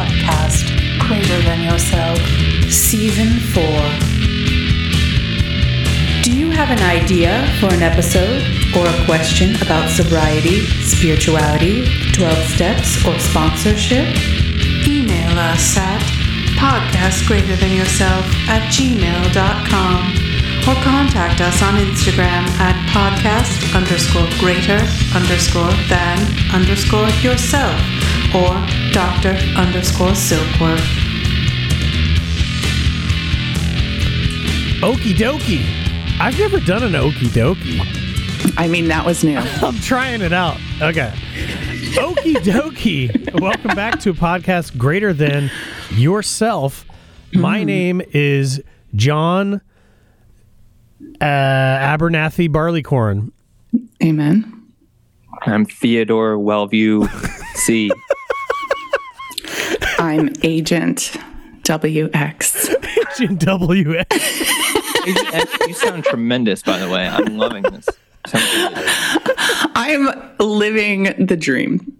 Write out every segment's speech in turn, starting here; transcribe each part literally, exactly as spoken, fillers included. Podcast Greater Than Yourself, Season four. Do you have an idea for an episode or a question about sobriety, spirituality, twelve steps, or sponsorship? Email us at podcastgreaterthanyourself at gmail dot com or contact us on Instagram at podcast underscore greater underscore than underscore yourself or doctor underscore silkworth. Okie dokie. I've never done an okie dokie. I mean, that was new. I'm trying it out. Okay. Okie dokie. Welcome back to Podcast Greater Than Yourself. My mm. name is John Uh, Abernathy Barleycorn. Amen. I'm Theodore Wellview C. I'm Agent W X. Agent W X. Agent X, you sound tremendous, by the way. I'm loving this. I'm living the dream,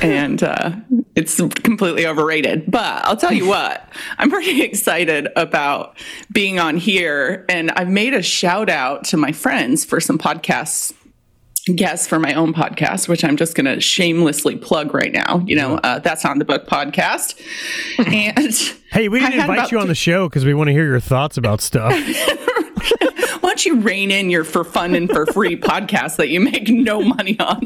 and uh, it's completely overrated, but I'll tell you what, I'm pretty excited about being on here, and I've made a shout out to my friends for some podcasts guests for my own podcast, which I'm just going to shamelessly plug right now. You know, uh, That's On The Book podcast. And hey, we didn't invite you on the show because we want to hear your thoughts about stuff. Why don't you rein in your for fun and for free podcast that you make no money on?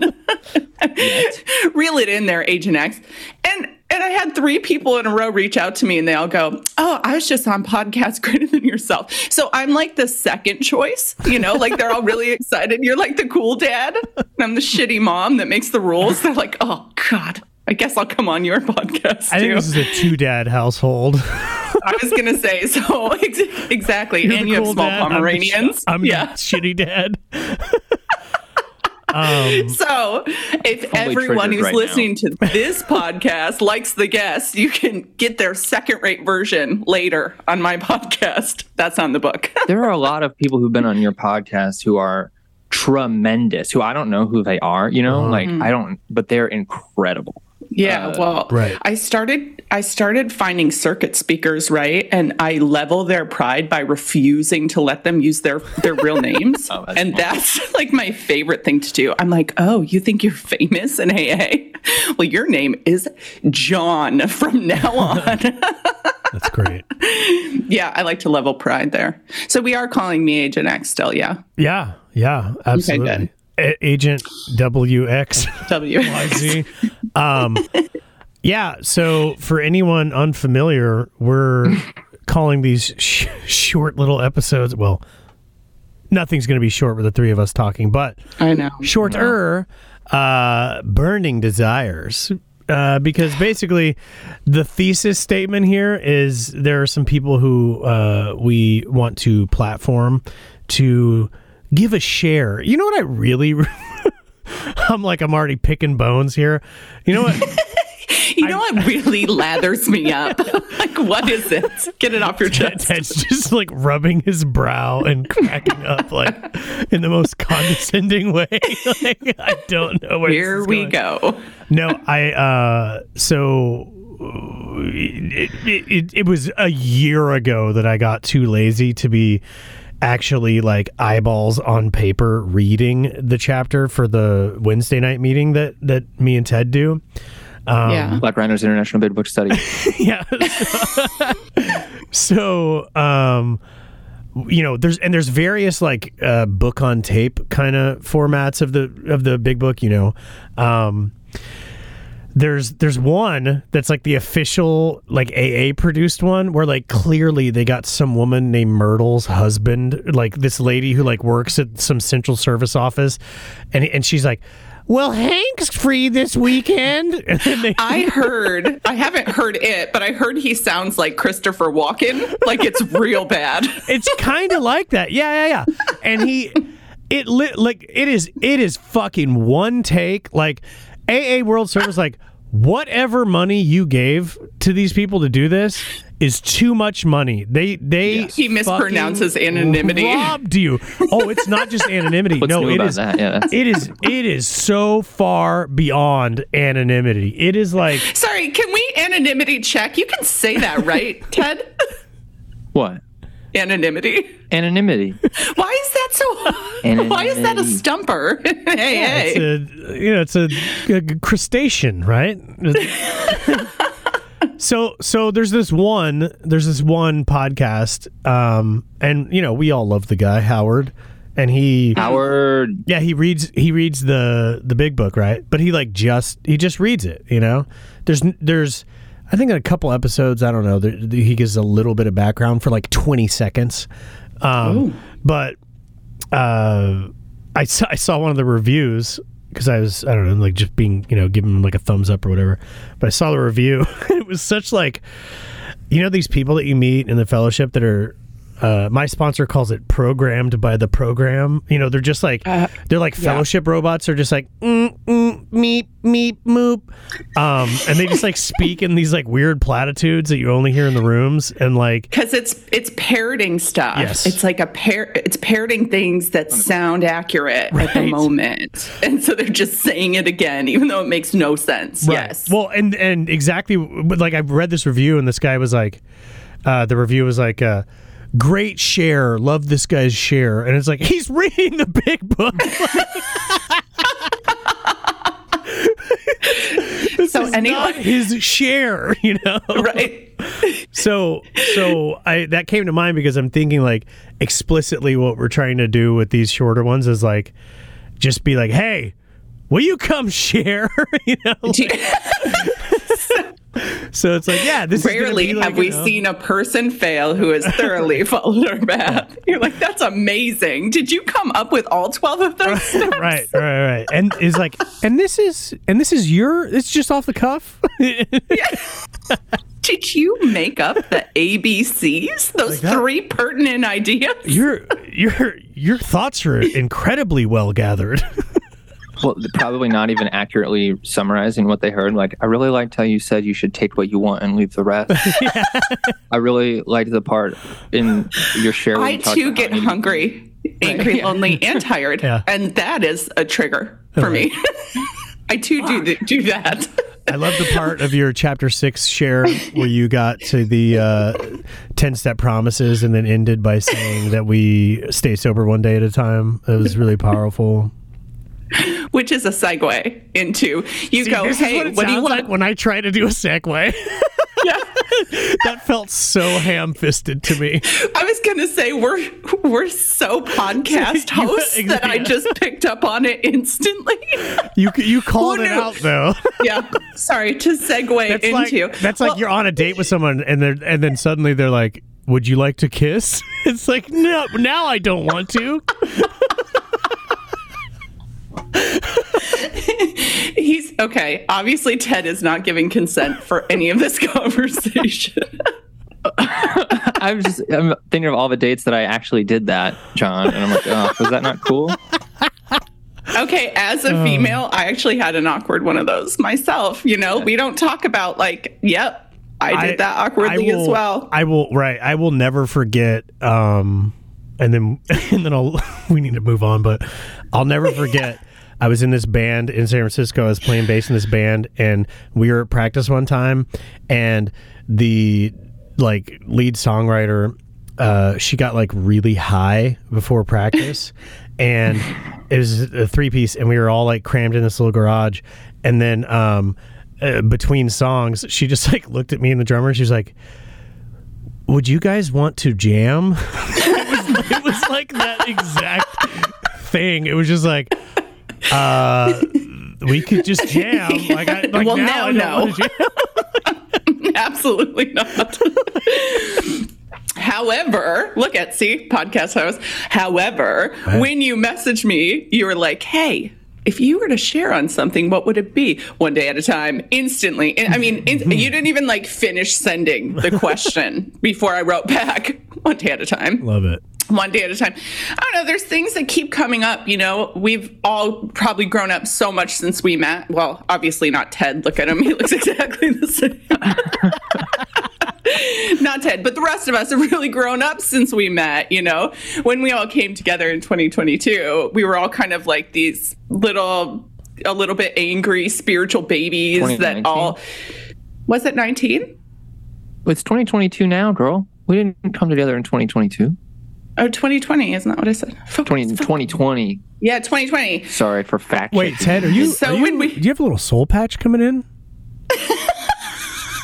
Reel it in there, Agent X. And and I had three people in a row reach out to me, and they all go, oh, I was just on Podcast Greater Than Yourself. So I'm like the second choice, you know, like they're all really excited. You're like the cool dad, and I'm the shitty mom that makes the rules. They're like, oh, God, I guess I'll come on your podcast, too. I think this is a two-dad household. I was going to say, so ex- exactly. You're and you cool have small dad. Pomeranians. I'm, sh- I'm yeah. the shitty dad. um, so if everyone who's right listening now. to this podcast likes the guest, you can get their second-rate version later on my podcast. That's On The Book. There are a lot of people who've been on your podcast who are tremendous, who I don't know who they are, you know, mm-hmm. like I don't, but they're incredible. Yeah, uh, well, right. I started I started finding circuit speakers, right? And I level their pride by refusing to let them use their, their real names. oh, that's and funny. That's like my favorite thing to do. I'm like, oh, you think you're famous in A A? Well, your name is John from now on. That's great. Yeah, I like to level pride there. So we are calling me Agent X still, yeah? Yeah, yeah, absolutely. Okay, A- Agent W X. W X. Um, yeah, so for anyone unfamiliar, we're calling these sh- short little episodes, well, nothing's going to be short with the three of us talking, but I know. shorter, no. uh, Burning Desires, uh, because basically the thesis statement here is there are some people who uh, we want to platform to give a share. You know what I really... I'm like, I'm already picking bones here. You know what? you I, know what really lathers me up? Like, what is it? Get it off your chest. Ted's just like rubbing his brow and cracking up like in the most condescending way. Like, I don't know where Here this is we going. go. No, I, uh, so it, it, it, it was a year ago that I got too lazy to be actually like eyeballs on paper reading the chapter for the Wednesday night meeting that that me and Ted do. Um, yeah. Black Rhinos International Big Book Study. yeah. so, um, you know, there's and there's various like uh, book on tape kind of formats of the of the big book. You know, um, there's there's one that's like the official like A A produced one where like clearly they got some woman named Myrtle's husband, like this lady who like works at some central service office, and and she's like, well, Hank's free this weekend. And then they- I heard I haven't heard it, but I heard he sounds like Christopher Walken. Like it's real bad. It's kind of like that. Yeah, yeah, yeah. And he it li- like it is it is fucking one take like. A A World Service, like, whatever money you gave to these people to do this is too much money. They they yeah. He mispronounces anonymity. Robbed you. Oh, it's not just anonymity. What's no, new it about is that? Yeah, it is it is so far beyond anonymity. It is like, sorry, can we anonymity check? You can say that, right, Ted? What? Anonymity. Anonymity. Why is that so? Anonymity. Why is that a stumper? Hey, yeah, hey. It's a, you know, it's a, a crustacean, right? So, so there's this one, there's this one podcast, um, and you know, we all love the guy Howard, and he Howard, yeah, he reads, he reads the the big book, right? But he like just, he just reads it, you know. There's, there's, I think in a couple episodes, I don't know, there, he gives a little bit of background for like twenty seconds, um, but uh, I saw, I saw one of the reviews. Because I was, I don't know, like just being, you know, giving him like a thumbs up or whatever. But I saw the review. It was such like, you know, these people that you meet in the fellowship that are, uh, my sponsor calls it programmed by the program. You know, they're just like, uh, they're like yeah. fellowship robots are just like, mm, mm, meep, meep, moop. Um, and they just like speak in these like weird platitudes that you only hear in the rooms. And like, because it's, it's parroting stuff. Yes. It's like a par- it's parroting things that sound accurate right. at the moment. And so they're just saying it again, even though it makes no sense. Right. Yes. Well, and, and exactly, like I've read this review and this guy was like, uh, the review was like, uh, great share, love this guy's share. And it's like, he's reading the big book. This so is anyway. Not his share, you know? Right. So so I that came to mind because I'm thinking like explicitly what we're trying to do with these shorter ones is like, just be like, hey, will you come share? You know? Like, so it's like, yeah, this rarely is like, have we you know, seen a person fail who has thoroughly followed our path. You're like, that's amazing. Did you come up with all twelve of those steps? Right, right, right. And it's like, and this is, and this is your, it's just off the cuff. Yeah. Did you make up the A B Cs? Those like three pertinent ideas? Your your your thoughts are incredibly well gathered. Well, probably not even accurately summarizing what they heard. Like, I really liked how you said you should take what you want and leave the rest. Yeah. I really liked the part in your share. I too get hungry, angry, yeah. lonely, and tired, yeah. and that is a trigger for okay. me. I too do th- do that. I love the part of your chapter six share where you got to the uh, ten-step promises and then ended by saying that we stay sober one day at a time. It was really powerful. Which is a segue into you See, go, this hey, is what, it what do you want? Like when I try to do a segue, yeah, that felt so ham-fisted to me. I was gonna say we're we're so podcast hosts yeah, exactly. that I just picked up on it instantly. You you called it out though. Yeah, sorry to segue that's into. Like, that's well, like you're on a date with someone and they're and then suddenly they're like, "Would you like to kiss?" It's like, no, now I don't want to. He's okay. Obviously, Ted is not giving consent for any of this conversation. I'm just I'm thinking of all the dates that I actually did that, John, and I'm like, oh, was that not cool? Okay, as a female, I actually had an awkward one of those myself. You know, we don't talk about like, yep, I did I, that awkwardly I will, as well. I will right. I will never forget. Um, and then and then I'll we need to move on, but I'll never forget. I was in this band in San Francisco. I was playing bass in this band, and we were at practice one time, and the like lead songwriter, uh, she got like really high before practice, and it was a three-piece, and we were all like crammed in this little garage, and then um, uh, between songs, she just like looked at me and the drummer, and she was like, "Would you guys want to jam?" It was, it was like that exact thing. It was just like. Uh, we could just jam. Like, I, like well, now, now no, jam. Absolutely not. However, look at see podcast host. However, right. when you message me, you were like, "Hey, if you were to share on something, what would it be? One day at a time, instantly." And, I mean, in, you didn't even like finish sending the question before I wrote back. One day at a time. Love it. One day at a time. I don't know. There's things that keep coming up. You know, we've all probably grown up so much since we met. Well, obviously not Ted. Look at him. He looks exactly the same. Not Ted, but the rest of us have really grown up since we met. You know, when we all came together in twenty twenty-two, we were all kind of like these little, a little bit angry spiritual babies that all... Was it nineteen? It's twenty twenty-two now, girl. We didn't come together in twenty twenty-two. Oh, twenty twenty, isn't that what I said? twenty, twenty twenty. Yeah, twenty twenty. Sorry for fact. Wait, Ted, are you? So are you, when we, do you have a little soul patch coming in?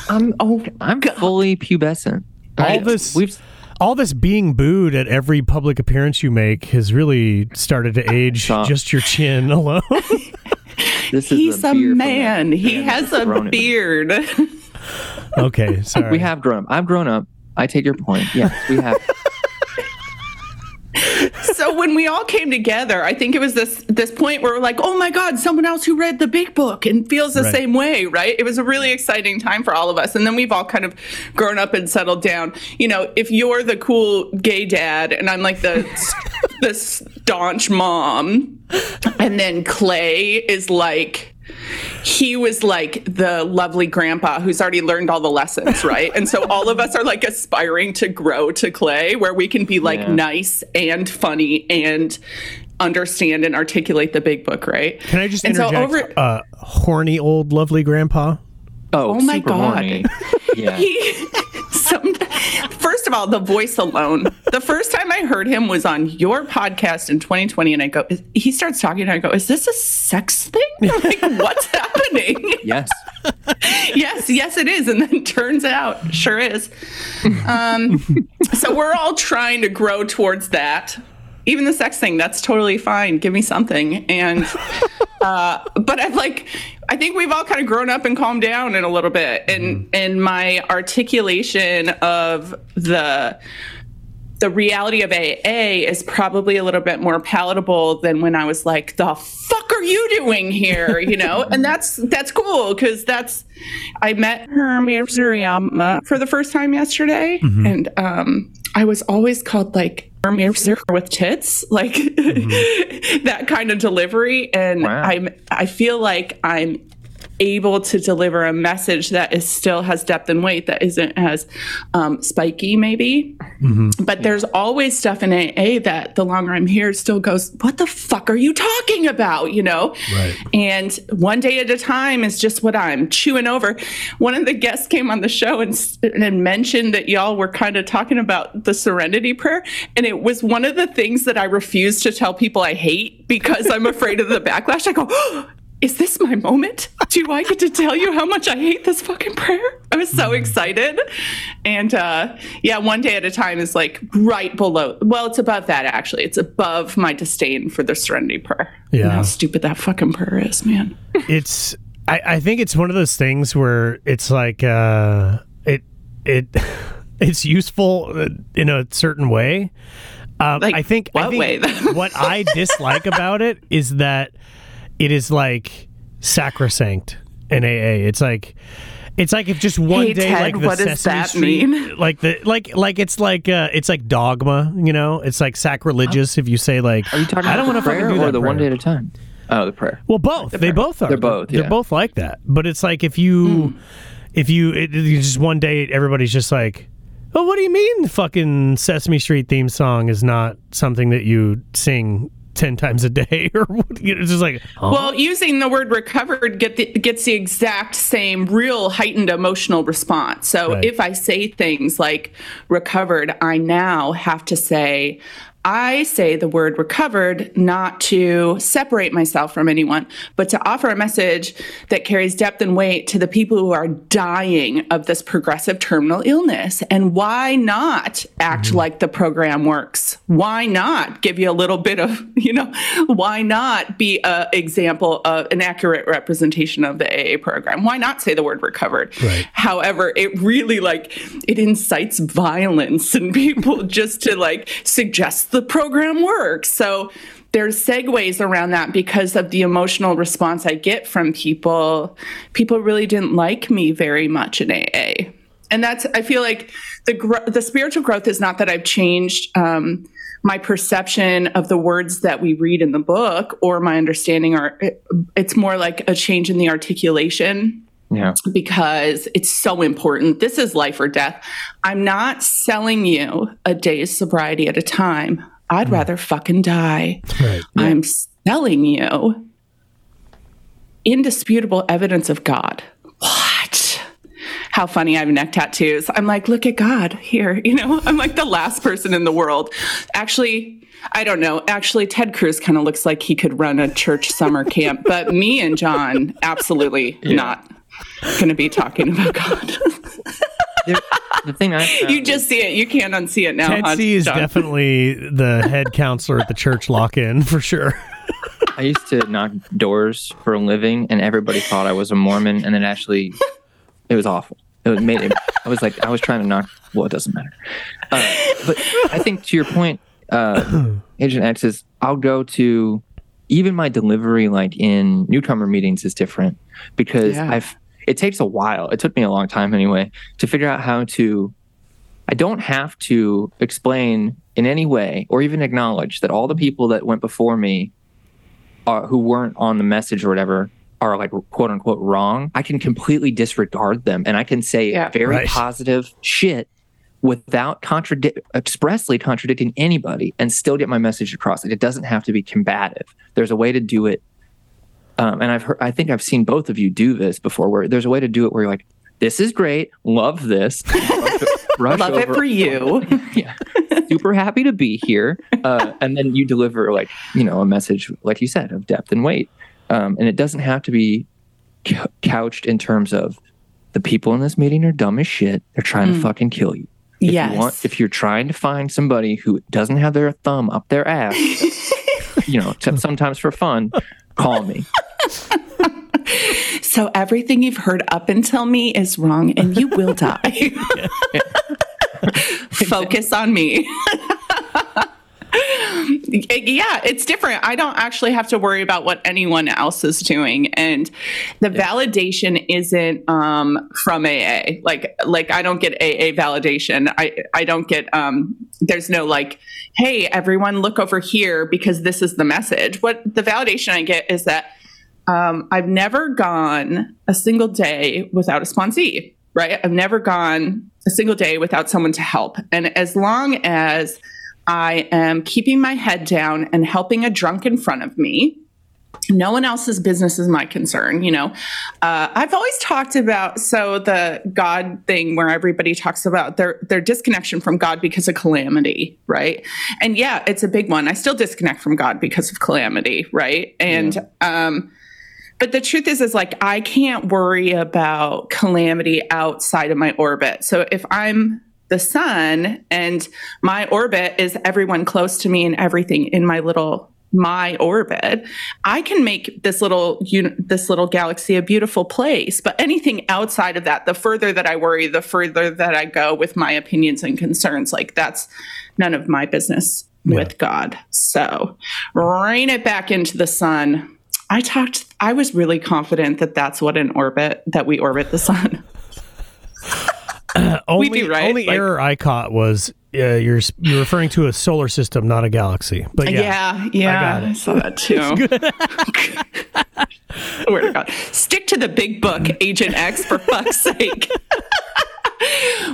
I'm oh, I'm God. fully pubescent. All I, this, we've, all this being booed at every public appearance you make has really started to age just your chin alone. This is He's a, a man. He man has a beard. Okay, sorry. We have grown up. I've grown up. I take your point. Yes, we have. So when we all came together, I think it was this this point where we're like, oh my God, someone else who read the big book and feels the right. same way, right? It was a really exciting time for all of us. And then we've all kind of grown up and settled down. You know, if you're the cool gay dad and I'm like the, the staunch mom, and then Clay is like... He was like the lovely grandpa who's already learned all the lessons, right? And so all of us are like aspiring to grow to Clay, where we can be like yeah. nice and funny and understand and articulate the big book, right? Can I just and interject? So over- uh, horny old lovely grandpa. Oh, oh my God. Horny. Yeah. He, some, first of all, the voice alone. The first time I heard him was on your podcast in twenty twenty, and I go, is, he starts talking, and I go, is this a sex thing? I'm like, what's happening? Yes. yes, yes, it is. And then turns out, sure is. Um, so we're all trying to grow towards that. Even the sex thing, that's totally fine. Give me something. And, uh, but I've like, I think we've all kind of grown up and calmed down in a little bit. And, mm. and my articulation of the, the reality of A A is probably a little bit more palatable than when I was like, the fuck are you doing here? You know? And that's, that's cool. Cause that's, I met her for the first time yesterday. Mm-hmm. And, um, I was always called like with tits, like mm-hmm. that kind of delivery. And wow. I'm, I feel like I'm able to deliver a message that is still has depth and weight, that isn't as um, spiky maybe. Mm-hmm. But yeah. there's always stuff in A A that the longer I'm here still goes, what the fuck are you talking about? You know? Right. And one day at a time is just what I'm chewing over. One of the guests came on the show and, and mentioned that y'all were kind of talking about the Serenity Prayer. And it was one of the things that I refuse to tell people I hate because I'm afraid of the backlash. I go, oh, is this my moment? Do I get to tell you how much I hate this fucking prayer? I was so excited. And uh, yeah, one day at a time is like right below. Well, it's above that, actually. It's above my disdain for the Serenity Prayer. Yeah. And how stupid that fucking prayer is, man. It's, I, I think it's one of those things where it's like, uh, it, it, it's useful in a certain way. Um, like I think, what, I think way? What I dislike about it is that it is like sacrosanct in A A. It's like, it's like if just one hey, day, Ted, like the what does that Street, mean? Like the like like it's like uh, it's like dogma. You know, it's like sacrilegious I'm, if you say like. Are you talking I about don't the prayer do or that the prayer. One day at a time? Oh, the prayer. Well, both. The they prayer. Both are. They're both. Yeah. They're both like that. But it's like if you, mm. if you, it, it's just one day, everybody's just like, oh, what do you mean the fucking Sesame Street theme song is not something that you sing ten times a day or it's just like huh? Well, using the word recovered get the, gets the exact same real heightened emotional response. So right. if I say things like recovered, I now have to say I say the word recovered not to separate myself from anyone, but to offer a message that carries depth and weight to the people who are dying of this progressive terminal illness. And why not act mm-hmm. like the program works? Why not give you a little bit of, you know, why not be an example of an accurate representation of the A A program? Why not say the word recovered? Right. However, it really like, it incites violence in people just to like suggest the program works. So there's segues around that because of the emotional response I get from people. People really didn't like me very much in A A. And that's, I feel like the gro- the spiritual growth is not that I've changed um, my perception of the words that we read in the book or my understanding, or it, it's more like a change in the articulation. Yeah. Because it's so important. This is life or death. I'm not selling you a day's sobriety at a time. I'd mm. rather fucking die. Right. Yeah. I'm selling you indisputable evidence of God. What? how funny, I have neck tattoos. I'm like, look at God here. You know, I'm like the last person in the world. Actually, I don't know. Actually, Ted Cruz kind of looks like he could run a church summer camp, but me and John, absolutely yeah. not going to be talking about God. There, the thing I you just is, see it. You can't unsee it now. Ted huh, C is John? Definitely the head counselor at the church lock-in for sure. I used to knock doors for a living, and everybody thought I was a Mormon, and then actually, it was awful. It was made. It, I was like, I was trying to knock. Well, it doesn't matter. Uh, but I think to your point, uh, Agent X is. I'll go to even my delivery, like in newcomer meetings, is different because yeah. I've. It takes a while. It took me a long time anyway to figure out how to. I don't have to explain in any way or even acknowledge that all the people that went before me, are, who weren't on the message or whatever, are like quote unquote wrong. I can completely disregard them, and I can say yeah, very right. positive shit without contradict expressly contradicting anybody, and still get my message across. It doesn't have to be combative. There's a way to do it. Um, and I've heard, I think I've seen both of you do this before, where there's a way to do it where you're like, this is great. Love this. Rush, rush love over. It for you. yeah. Super happy to be here. Uh, and then you deliver like, you know, a message, like you said, of depth and weight. Um, and it doesn't have to be c- couched in terms of the people in this meeting are dumb as shit. They're trying mm. to fucking kill you. If yes. You want, if you're trying to find somebody who doesn't have their thumb up their ass, you know, t- sometimes for fun, call me. So everything you've heard up until me is wrong, and you will die. yeah, yeah. Focus on me. Yeah, it's different. I don't actually have to worry about what anyone else is doing, and the yeah. validation isn't um, from A A. Like, like I don't get A A validation. I, I don't get. Um, there's no like, hey, everyone, look over here because this is the message. What the validation I get is that um, I've never gone a single day without a sponsee. Right? I've never gone a single day without someone to help, and as long as I am keeping my head down and helping a drunk in front of me, no one else's business is my concern, you know? Uh, I've always talked about, so the God thing where everybody talks about their, their disconnection from God because of calamity, right? And yeah, it's a big one. I still disconnect from God because of calamity, right? And, yeah. um, but the truth is, is like, I can't worry about calamity outside of my orbit. So if I'm the sun and my orbit is everyone close to me and everything in my little my orbit, I can make this little un- this little galaxy a beautiful place. But anything outside of that, the further that I worry, the further that I go with my opinions and concerns, like that's none of my business yeah. with God. So rain it back into the sun. I talked I was really confident that that's what an orbit that we orbit the sun. Uh, only we do, right? Only like, error I caught was uh, you're you're referring to a solar system, not a galaxy. But yeah, yeah, yeah I, got it. I saw that too. Swear to God, stick to the big book, Agent X, for fuck's sake.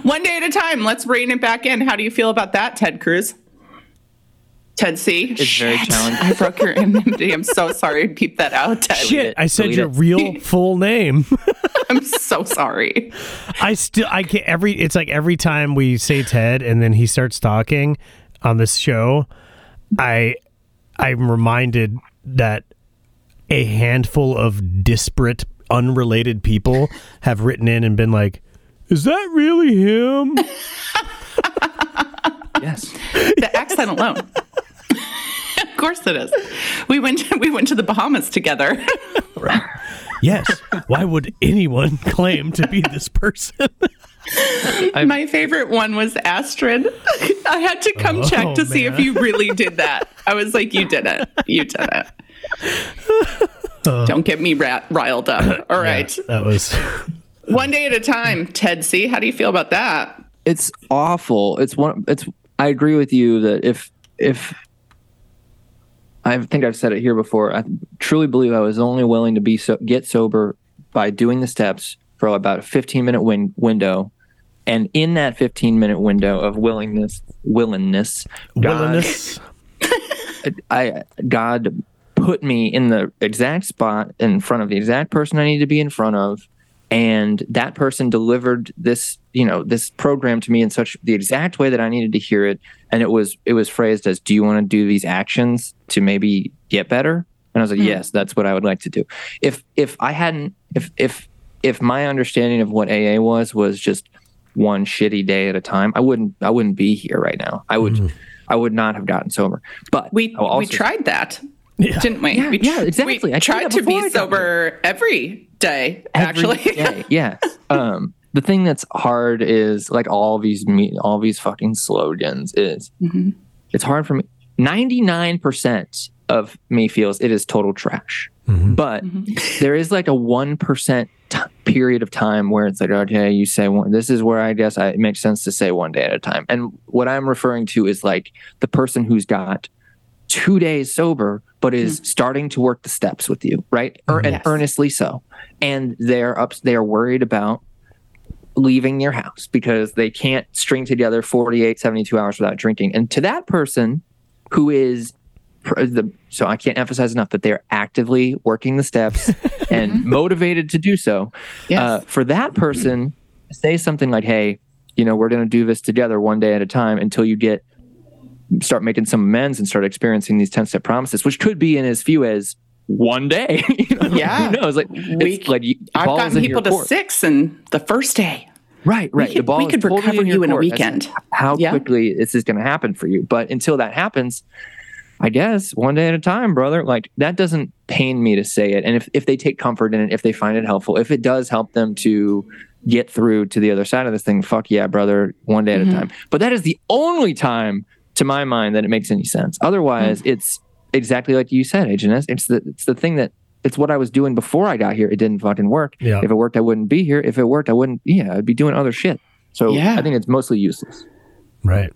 One day at a time. Let's rein it back in. How do you feel about that, Ted Cruz? Ted C. It's Shit. Very challenging. I broke your anonymity. I'm so sorry. Peep that out. Ted. Shit, I said Delete your it. Real full name. I'm so sorry. I still, I can't, every, it's like every time we say Ted and then he starts talking on this show, I, I'm reminded that a handful of disparate, unrelated people have written in and been like, is that really him? Yes. The accent alone. Of course it is. We went, to, we went to the Bahamas together. Right. Yes. Why would anyone claim to be this person? My favorite one was Astrid. I had to come oh, check to man. see if you really did that. I was like, you did it. You did it. Uh, Don't get me rat- riled up. All right. Yeah, that was one day at a time. Ted C, how do you feel about that? It's awful. It's one. It's. I agree with you that if if. I think I've said it here before. I truly believe I was only willing to be so, get sober by doing the steps for about a fifteen minute win, window, and in that fifteen minute window of willingness, willingness, willingness, God, I God put me in the exact spot in front of the exact person I need to be in front of, And that person delivered this, you know, this program to me in such the exact way that I needed to hear it. And it was it was phrased as, do you want to do these actions to maybe get better? And I was like, mm-hmm. yes, that's what I would like to do. If if I hadn't, if if if my understanding of what A A was was just one shitty day at a time, I wouldn't I wouldn't be here right now. I would mm-hmm. I would not have gotten sober. But we also, we tried that, yeah. didn't we? Yeah, we tr- yeah exactly. We I tried to be sober every. Day, actually. Day, yeah. Um, the thing that's hard is like all these me- all these fucking slogans is mm-hmm. it's hard for me. ninety-nine percent of me feels it is total trash. Mm-hmm. But mm-hmm. there is like a one percent t- period of time where it's like, okay, you say one. This is where I guess I, it makes sense to say one day at a time. And what I'm referring to is like the person who's got two days sober but is mm-hmm. starting to work the steps with you, right? Or, yes. And earnestly so. And they're up, they're worried about leaving your house because they can't string together forty-eight, seventy-two hours without drinking. And to that person who is, the, so I can't emphasize enough that they're actively working the steps and motivated to do so. Yes. Uh, for that person, say something like, hey, you know, we're going to do this together one day at a time until you get, start making some amends and start experiencing these ten-step promises, which could be in as few as one day. You know? Yeah. Who knows? Like, we, it's like you, I've gotten people to court. six in the first day. Right, right. We could, the ball we could recover in you court. in a weekend. How yeah. quickly this is going to happen for you. But until that happens, I guess, one day at a time, brother. Like, that doesn't pain me to say it. And if, if they take comfort in it, if they find it helpful, if it does help them to get through to the other side of this thing, fuck yeah, brother, one day mm-hmm. at a time. But that is the only time, to my mind, that it makes any sense. Otherwise, mm. it's exactly like you said, Agent S. It's the it's the thing that it's what I was doing before I got here. It didn't fucking work. Yeah. If it worked, I wouldn't be here. If it worked, I wouldn't. Yeah, I'd be doing other shit. So yeah. I think it's mostly useless. Right.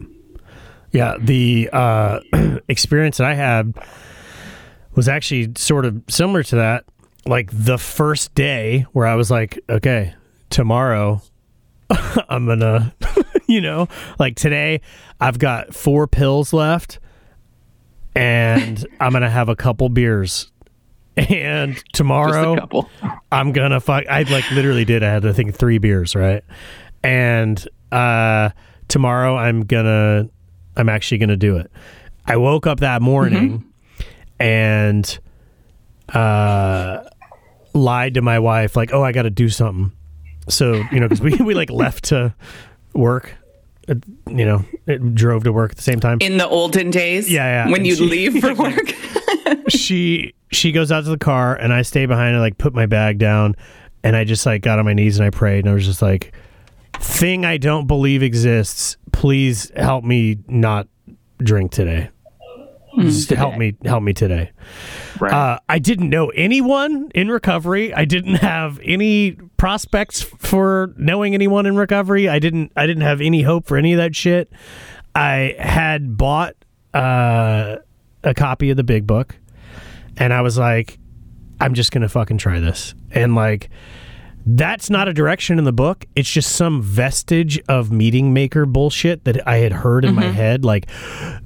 Yeah. The uh, experience that I had was actually sort of similar to that. Like the first day where I was like, okay, tomorrow I'm gonna. You know, like today I've got four pills left and I'm going to have a couple beers. And tomorrow I'm going to fuck. I like literally did. I had, I think, three beers. Right. And uh, tomorrow I'm going to, I'm actually going to do it. I woke up that morning mm-hmm. and uh, lied to my wife like, oh, I got to do something. So, you know, because we, we like left to work, you know, it drove to work at the same time in the olden days. Yeah, yeah. When you leave for work, she she goes out to the car and I stay behind and like put my bag down and I just like got on my knees and I prayed and I was just like, thing I don't believe exists, please help me not drink today. Just help me, help me today. Right. Uh, I didn't know anyone in recovery. I didn't have any prospects for knowing anyone in recovery. I didn't, I didn't have any hope for any of that shit. I had bought uh, a copy of the Big Book, and I was like, I'm just gonna fucking try this. And like, that's not a direction in the book. It's just some vestige of meeting maker bullshit that I had heard in mm-hmm. my head. Like,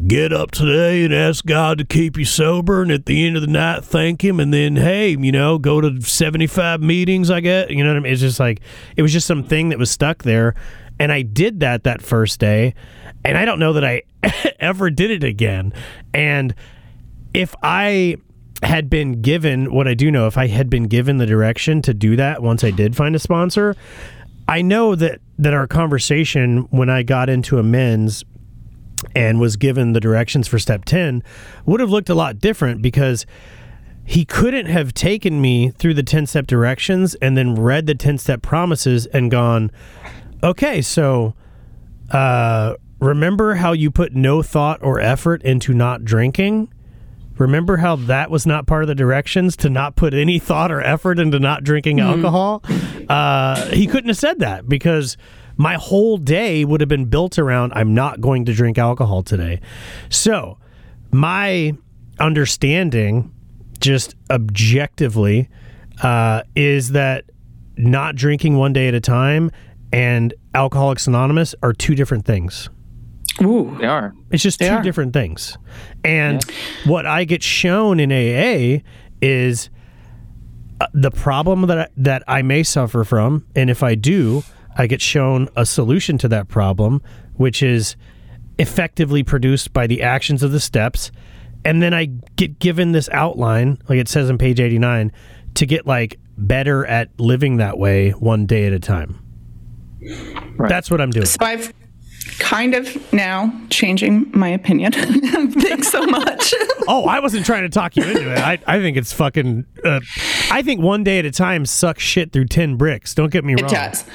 get up today and ask God to keep you sober. And at the end of the night, thank him. And then, hey, you know, go to seventy-five meetings, I guess. You know what I mean? It's just like, it was just some thing that was stuck there. And I did that that first day. And I don't know that I ever did it again. And if I... had been given what I do know, if I had been given the direction to do that once I did find a sponsor, I know that, that our conversation when I got into amends and was given the directions for step ten would have looked a lot different because he couldn't have taken me through the ten-step directions and then read the ten-step promises and gone, okay, so uh, remember how you put no thought or effort into not drinking? Remember how that was not part of the directions to not put any thought or effort into not drinking mm-hmm. alcohol? Uh, he couldn't have said that because my whole day would have been built around I'm not going to drink alcohol today. So my understanding just objectively uh, is that not drinking one day at a time and Alcoholics Anonymous are two different things. Ooh, they are. It's just they two are. different things. And yeah. what I get shown in A A is the problem that I, that I may suffer from, and if I do, I get shown a solution to that problem, which is effectively produced by the actions of the steps. And then I get given this outline, like it says on page eighty-nine, to get like better at living that way one day at a time. Right. That's what I'm doing. So I've kind of now changing my opinion. Thanks so much. Oh, I wasn't trying to talk you into it. I, I think it's fucking... Uh, I think one day at a time sucks shit through tin bricks. Don't get me wrong. It does.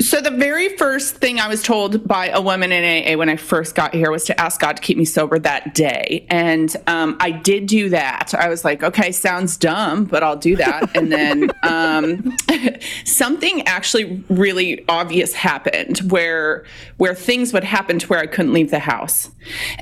So the very first thing I was told by a woman in A A when I first got here was to ask God to keep me sober that day. And um, I did do that. I was like, okay, sounds dumb, but I'll do that. And then um, something actually really obvious happened where where things would happen to where I couldn't leave the house.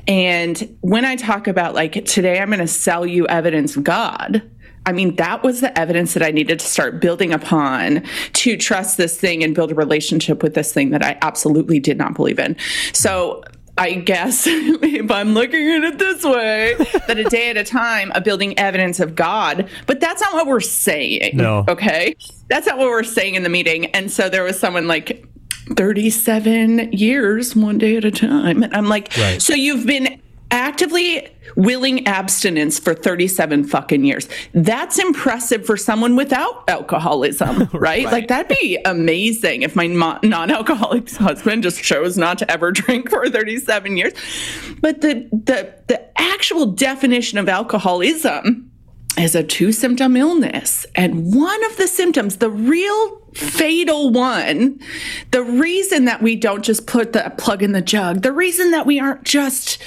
And when I talk about like, today I'm going to sell you evidence of God, I mean, that was the evidence that I needed to start building upon to trust this thing and build a relationship with this thing that I absolutely did not believe in. So I guess if I'm looking at it this way, that a day at a time of building evidence of God, but that's not what we're saying. No. Okay. That's not what we're saying in the meeting. And so there was someone like, thirty-seven years, one day at a time. And I'm like, right. So you've been actively willing abstinence for thirty-seven fucking years. That's impressive for someone without alcoholism, right? Right. Like, that'd be amazing if my non-alcoholic husband just chose not to ever drink for thirty-seven years. But the the the actual definition of alcoholism is a two-symptom illness. And one of the symptoms, the real fatal one, the reason that we don't just put the plug in the jug, the reason that we aren't just,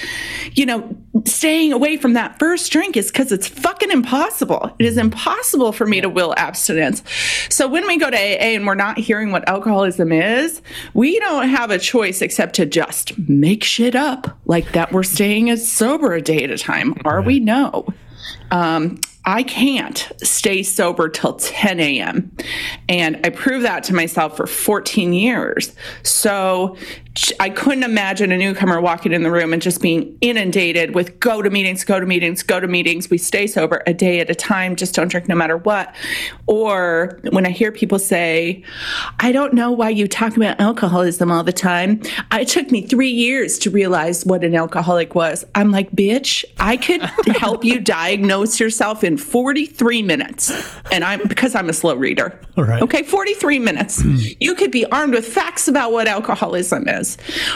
you know, staying away from that first drink is because it's fucking impossible. It is impossible for me to will abstinence. So when we go to A A and we're not hearing what alcoholism is, we don't have a choice except to just make shit up like that we're staying as sober a day at a time. Are we? No. Um, I can't stay sober till ten a.m. And I proved that to myself for fourteen years. So I couldn't imagine a newcomer walking in the room and just being inundated with go to meetings, go to meetings, go to meetings. We stay sober a day at a time, just don't drink no matter what. Or when I hear people say, I don't know why you talk about alcoholism all the time. It took me three years to realize what an alcoholic was. I'm like, bitch, I could help you diagnose yourself in forty-three minutes, and I'm because I'm a slow reader. All right. Okay, forty-three minutes. You could be armed with facts about what alcoholism is.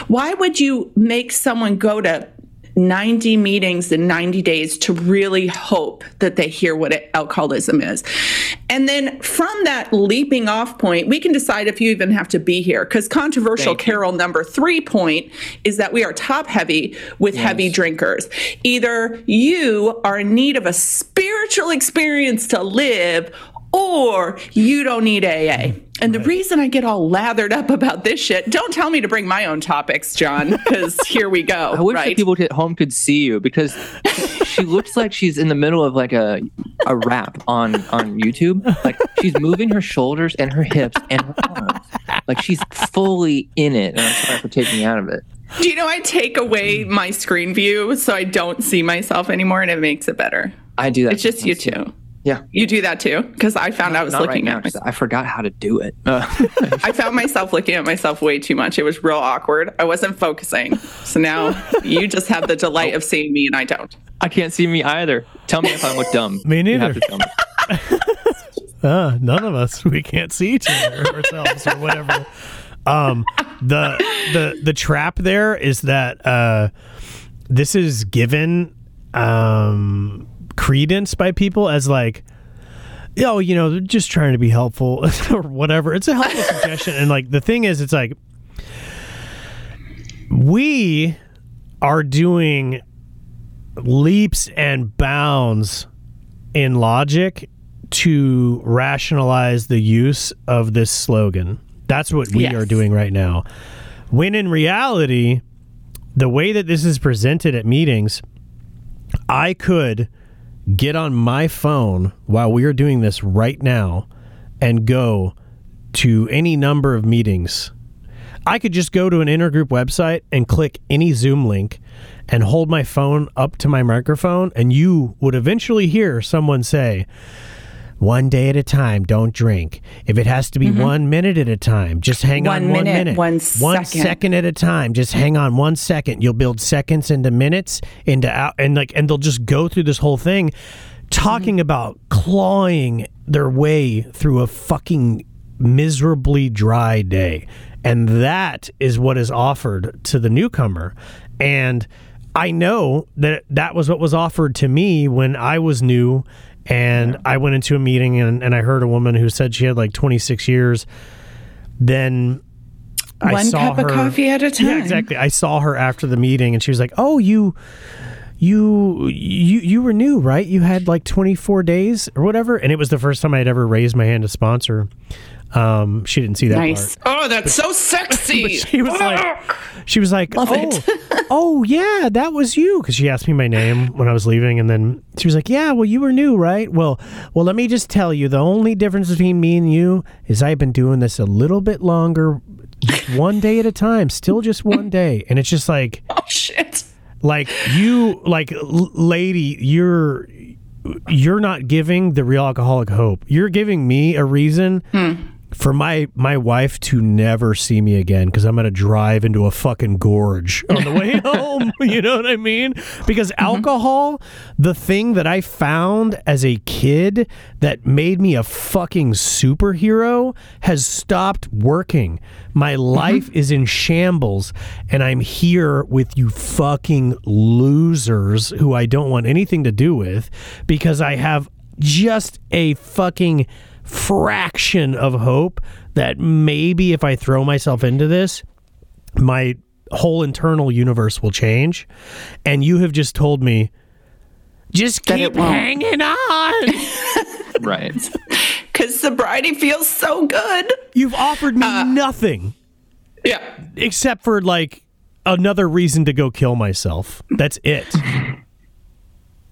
Why would you make someone go to ninety meetings in ninety days to really hope that they hear what it, alcoholism is? And then from that leaping off point, we can decide if you even have to be here, because controversial Thank Carol you. number three point is that we are top heavy with yes. heavy drinkers. Either you are in need of a spiritual experience to live, or you don't need A A. And the reason I get all lathered up about this shit, don't tell me to bring my own topics, John, because here we go. I wish right? people at home could see you, because she looks like she's in the middle of like a a rap on, on YouTube. Like, she's moving her shoulders and her hips and her arms. Like, she's fully in it. And I'm sorry for taking me out of it. Do you know I take away my screen view so I don't see myself anymore, and it makes it better? I do that. It's just you two. Yeah, you do that too, because I found no, I was looking right now, at myself. I forgot how to do it. Uh. I found myself looking at myself way too much. It was real awkward. I wasn't focusing. So now you just have the delight oh. of seeing me, and I don't. I can't see me either. Tell me if I look dumb. Me neither. You have to tell me. uh, none of us. We can't see each other or ourselves or whatever. Um, the the the trap there is that uh, this is given. Um, credence by people as like, oh, you know, they're just trying to be helpful or whatever. It's a helpful suggestion. And like, the thing is, it's like, we are doing leaps and bounds in logic to rationalize the use of this slogan. That's what we yes. are doing right now. When in reality, the way that this is presented at meetings, I could get on my phone while we are doing this right now and go to any number of meetings. I could just go to an intergroup website and click any Zoom link and hold my phone up to my microphone, and you would eventually hear someone say, One day at a time, don't drink. If it has to be mm-hmm. one minute at a time, just hang one on minute, one minute. One second. One second at a time. Just hang on one second. You'll build seconds into minutes, into out, and like, and they'll just go through this whole thing talking mm-hmm. about clawing their way through a fucking miserably dry day. And that is what is offered to the newcomer. And I know that that was what was offered to me when I was new. And yeah. I went into a meeting and, and I heard a woman who said she had like twenty-six years. Then I One saw her. One cup of coffee at a time. Yeah, exactly. I saw her after the meeting and she was like, oh, you... You you you were new, right? You had like twenty-four days or whatever, and it was the first time I had ever raised my hand to sponsor. Um, she didn't see that nice. Part. Oh, that's but, so sexy. She was like, she was like, Love oh, oh yeah, that was you, because she asked me my name when I was leaving, and then she was like, yeah, well, you were new, right? Well, well, let me just tell you, the only difference between me and you is I've been doing this a little bit longer, just one day at a time, still just one day, and it's just like, oh shit. Like you, like l- lady, you're you're not giving the real alcoholic hope. You're giving me a reason mm. for my my wife to never see me again because I'm gonna drive into a fucking gorge on the way home. You know what I mean? Because mm-hmm. alcohol, the thing that I found as a kid that made me a fucking superhero, has stopped working. My life mm-hmm. is in shambles, and I'm here with you fucking losers who I don't want anything to do with because I have just a fucking fraction of hope that maybe if I throw myself into this, my whole internal universe will change. And you have just told me, just keep hanging on. Right. Because sobriety feels so good. You've offered me uh, nothing. Yeah. Except for like another reason to go kill myself. That's it.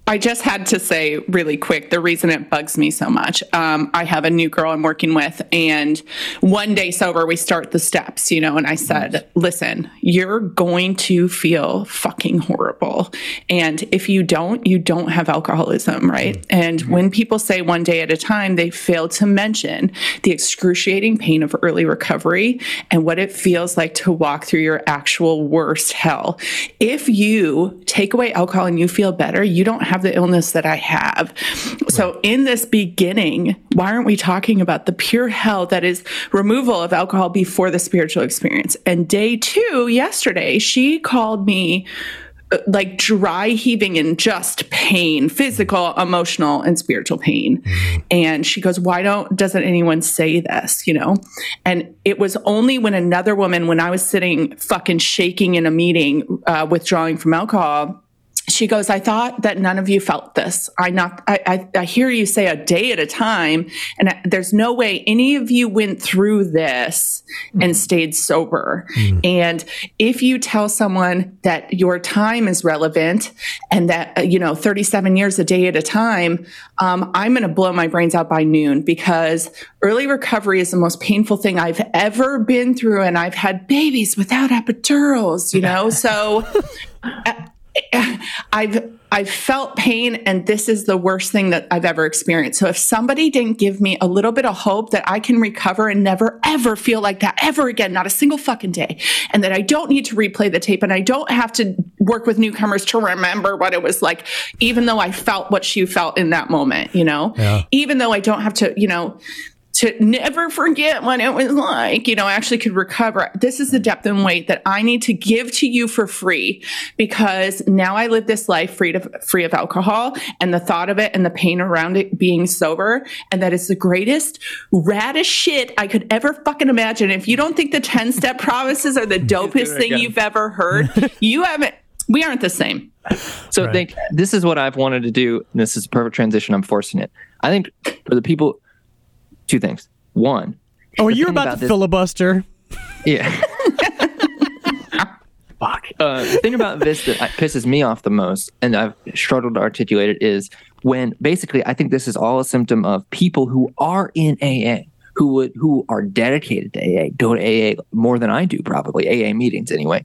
I just had to say really quick, the reason it bugs me so much. Um, I have a new girl I'm working with, and one day sober, we start the steps, you know, and I said, listen, you're going to feel fucking horrible. And if you don't, you don't have alcoholism, right? Mm-hmm. And when people say one day at a time, they fail to mention the excruciating pain of early recovery and what it feels like to walk through your actual worst hell. If you take away alcohol and you feel better, you don't have the illness that I have. Right. So in this beginning, why aren't we talking about the pure hell that is removal of alcohol before the spiritual experience? And day two, yesterday, she called me uh, like dry heaving and just pain, physical, emotional, and spiritual pain. And she goes, why don't, doesn't anyone say this, you know? And it was only when another woman, when I was sitting fucking shaking in a meeting, uh, withdrawing from alcohol, she goes, I thought that none of you felt this. I not. I, I, I hear you say a day at a time, and I, there's no way any of you went through this mm. and stayed sober. Mm. And if you tell someone that your time is relevant and that, uh, you know, thirty-seven years a day at a time, um, I'm going to blow my brains out by noon, because early recovery is the most painful thing I've ever been through. And I've had babies without epidurals, you know, so... uh, I've I've felt pain, and this is the worst thing that I've ever experienced. So if somebody didn't give me a little bit of hope that I can recover and never, ever feel like that ever again, not a single fucking day, and that I don't need to replay the tape and I don't have to work with newcomers to remember what it was like, even though I felt what she felt in that moment, you know, yeah. even though I don't have to, you know, to never forget what it was like, you know, I actually could recover. This is the depth and weight that I need to give to you for free, because now I live this life free of, free of alcohol and the thought of it and the pain around it being sober. And that is the greatest rad of shit I could ever fucking imagine. If you don't think the ten step promises are the dopest thing you've ever heard, you haven't, we aren't the same. So right. I think this is what I've wanted to do. And this is a perfect transition. I'm forcing it. I think for the people... Two things. One. Oh, you're about, about to this, filibuster. Yeah. Fuck. Uh, the thing about this that pisses me off the most, and I've struggled to articulate it, is when basically I think this is all a symptom of people who are in A A, who would who are dedicated to A A, go to A A more than I do probably, A A meetings anyway,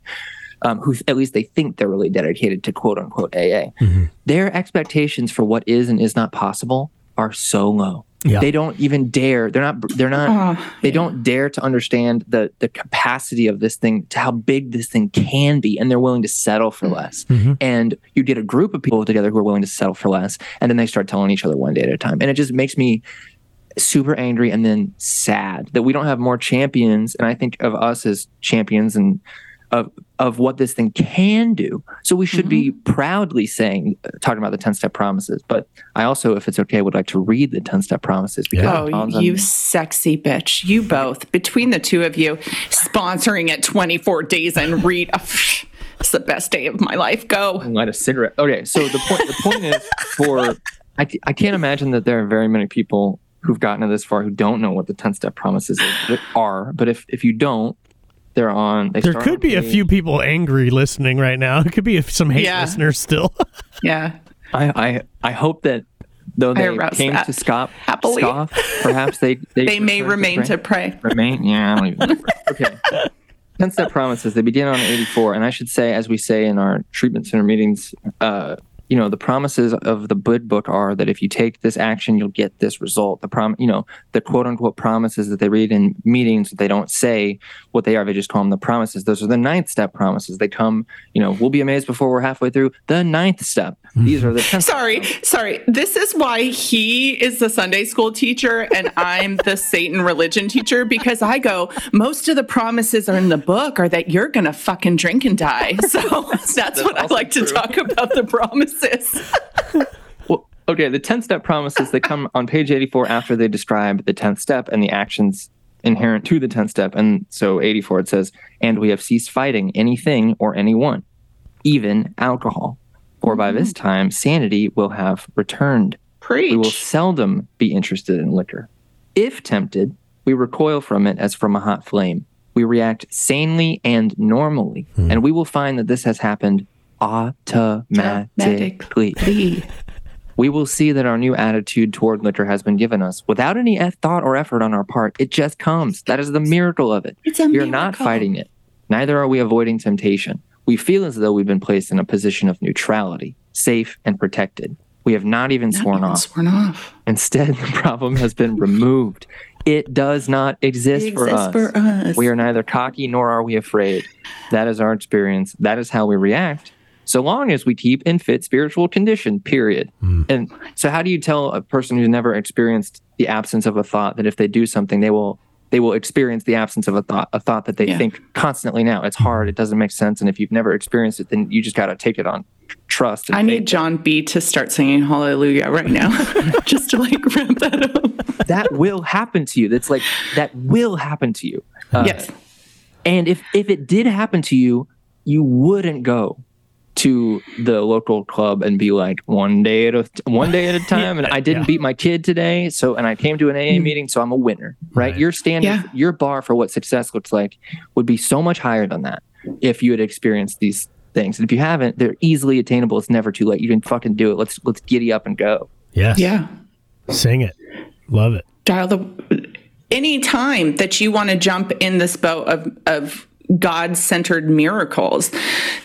um, who at least they think they're really dedicated to quote-unquote A A. Mm-hmm. Their expectations for what is and is not possible are so low. Yeah. They don't even dare. They're not. They're not. Oh, they yeah. don't dare to understand the the capacity of this thing, to how big this thing can be, and they're willing to settle for less. Mm-hmm. And you get a group of people together who are willing to settle for less, and then they start telling each other one day at a time. And it just makes me super angry and then sad that we don't have more champions. And I think of us as champions and of of what this thing can do. So we should mm-hmm. be proudly saying, talking about the ten-step promises. But I also, if it's okay, would like to read the ten-step promises. Because yeah. Oh, you sexy bitch. You both, between the two of you, sponsoring it twenty-four days and read. Oh, it's the best day of my life. Go. Light a cigarette. Okay, so the point the point is for, I, I can't imagine that there are very many people who've gotten this far who don't know what the ten-step promises are. But if, if you don't, they're on. They there could on be page. A few people angry listening right now. It could be some hate yeah. listeners still. yeah. I, I I hope that though they came to scoff, scoff, perhaps they... They, they may remain to pray. to pray. Remain? Yeah. I don't even remember. Okay. ten-step promises. They begin on eighty-four. And I should say, as we say in our treatment center meetings, uh, you know, the promises of the Big Book are that if you take this action, you'll get this result. The prom, you know, the quote unquote promises that they read in meetings, that they don't say what they are. They just call them the promises. Those are the ninth step promises. They come, you know, we'll be amazed before we're halfway through the ninth step. These are the tenth Sorry, step. sorry. This is why he is the Sunday school teacher and I'm the Satan religion teacher, because I go, most of the promises are in the book are that you're going to fucking drink and die. So that's, that's what I like true. to talk about the promises. Well, okay, the ten-step promises, they come on page eighty-four after they describe the tenth step and the actions inherent to the tenth step. And so eighty-four, it says, and we have ceased fighting anything or anyone, even alcohol. For by this time, sanity will have returned. Preach. We will seldom be interested in liquor. If tempted, we recoil from it as from a hot flame. We react sanely and normally, mm. and we will find that this has happened automatically. We will see that our new attitude toward liquor has been given us without any thought or effort on our part. It just comes. That is the miracle of it. It's a You're miracle. Not fighting it. Neither are we avoiding temptation. We feel as though we've been placed in a position of neutrality, safe and protected. We have not even, not sworn, even off. sworn off. Instead, the problem has been removed. It does not exist, it for, exists us. for us. We are neither cocky nor are we afraid. That is our experience. That is how we react. So long as we keep in fit spiritual condition, period. Mm. And so how do you tell a person who's never experienced the absence of a thought that if they do something, they will they will experience the absence of a thought, a thought that they yeah. think constantly now? It's hard. It doesn't make sense. And if you've never experienced it, then you just got to take it on trust. And I need John B. to start singing Hallelujah right now just to like wrap that up. That will happen to you. That's like, that will happen to you. Uh, yes. And if, if it did happen to you, you wouldn't go to the local club and be like, one day at a one day at a time, and I didn't yeah. beat my kid today, so and I came to an A A meeting, so I'm a winner, right? right. Your standard, yeah. your bar for what success looks like would be so much higher than that if you had experienced these things. And if you haven't, they're easily attainable. It's never too late. You can fucking do it. Let's let's giddy up and go. Yes. Yeah. Sing it. Love it. Dial the any time that you want to jump in this boat of of God-centered miracles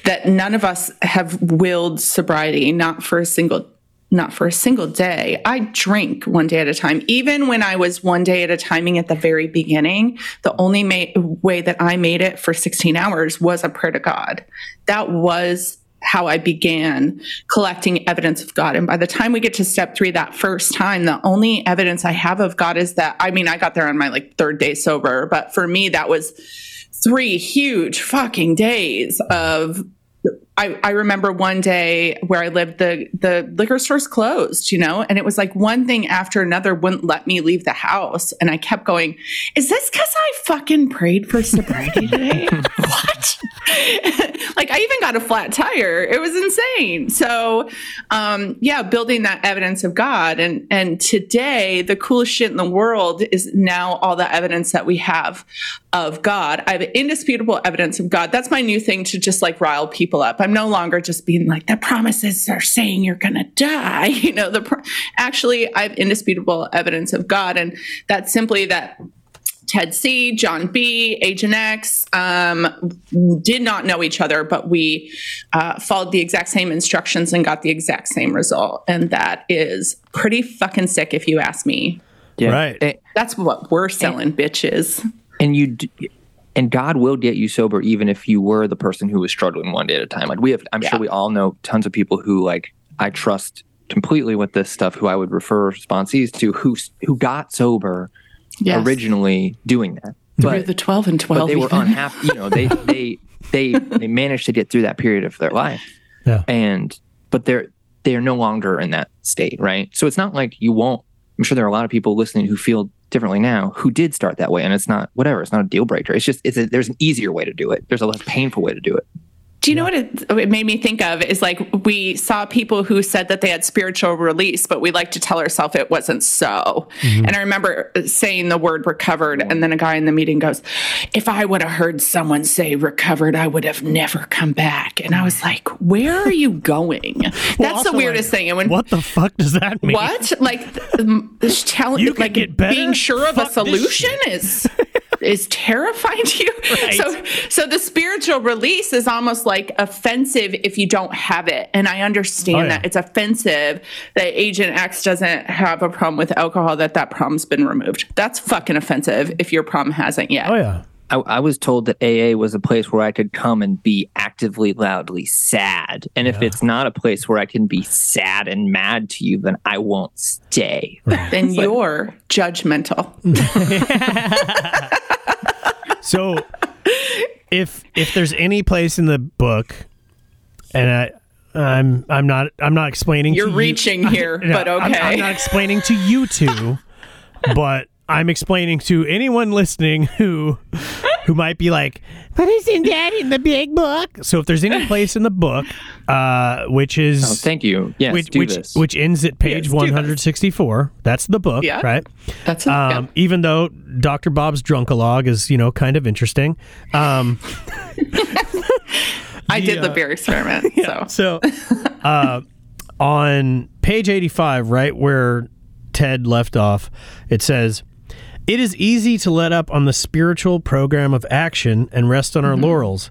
that none of us have willed sobriety, not for a single, not for a single day. I drink one day at a time. Even when I was one day at a timing at the very beginning, the only ma- way that I made it for sixteen hours was a prayer to God. That was how I began collecting evidence of God. And by the time we get to step three, that first time, the only evidence I have of God is that, I mean, I got there on my like third day sober, but for me, that was three huge fucking days of, I, I remember one day where I lived, the, the liquor stores closed, you know, and it was like one thing after another wouldn't let me leave the house. And I kept going, is this because I fucking prayed for sobriety today? What? Like I even got a flat tire. It was insane. So, um, yeah, building that evidence of God. And, and today the coolest shit in the world is now all the evidence that we have of God. I have indisputable evidence of God. That's my new thing to just like rile people up. I'm no longer just being like, the promises are saying you're going to die. You know, the pro- actually I have indisputable evidence of God. And that's simply that Ted C, John B, Agent X, um, did not know each other, but we uh, followed the exact same instructions and got the exact same result. And that is pretty fucking sick if you ask me. Yeah. Right. And that's what we're selling, and, bitches. And you, d- and God will get you sober, even if you were the person who was struggling one day at a time. Like we have, I'm yeah. sure we all know tons of people who, like, I trust completely with this stuff, who I would refer sponsees to, who who got sober yes. originally doing that. But through the twelve and twelve, but they even. were unhappy. You know, they they they they managed to get through that period of their life. Yeah. And but they're they're no longer in that state, right? So it's not like you won't. I'm sure there are a lot of people listening who feel differently now who did start that way, and it's not whatever. It's not a deal breaker. It's just it's a, there's an easier way to do it. There's a less painful way to do it. Do you know what it, it made me think of is like we saw people who said that they had spiritual release, but we like to tell ourselves it wasn't so. Mm-hmm. And I remember saying the word recovered, and then a guy in the meeting goes, if I would have heard someone say recovered, I would have never come back. And I was like, where are you going? Well, that's the weirdest like, thing. And when, what the fuck does that mean? What? Like, tell, you like get being sure of fuck a solution is... is terrifying to you. Right. So so the spiritual release is almost like offensive if you don't have it. And I understand oh, yeah. that it's offensive that Agent X doesn't have a problem with alcohol, that that problem's been removed. That's fucking offensive if your problem hasn't yet. Oh, yeah. I, I was told that A A was a place where I could come and be actively, loudly sad. And if yeah. it's not a place where I can be sad and mad to you, then I won't stay. Right. Then but, you're judgmental. So if if there's any place in the book, and I I'm I'm not I'm not explaining You're to you, reaching I, here, I, no, but okay. I'm, I'm not explaining to you two, but I'm explaining to anyone listening who who might be like, but isn't that in the big book? So if there's any place in the book, uh, which is oh, thank you. Yes, which, do which, this. which ends at page yes, one sixty-four. That's the book, yeah. right? That's um, yeah. even though Doctor Bob's Drunkalogue is, you know, kind of interesting. Um, I the, did the beer experiment. Yeah, so so uh, on page eighty-five, right, where Ted left off, it says, it is easy to let up on the spiritual program of action and rest on our mm-hmm. laurels.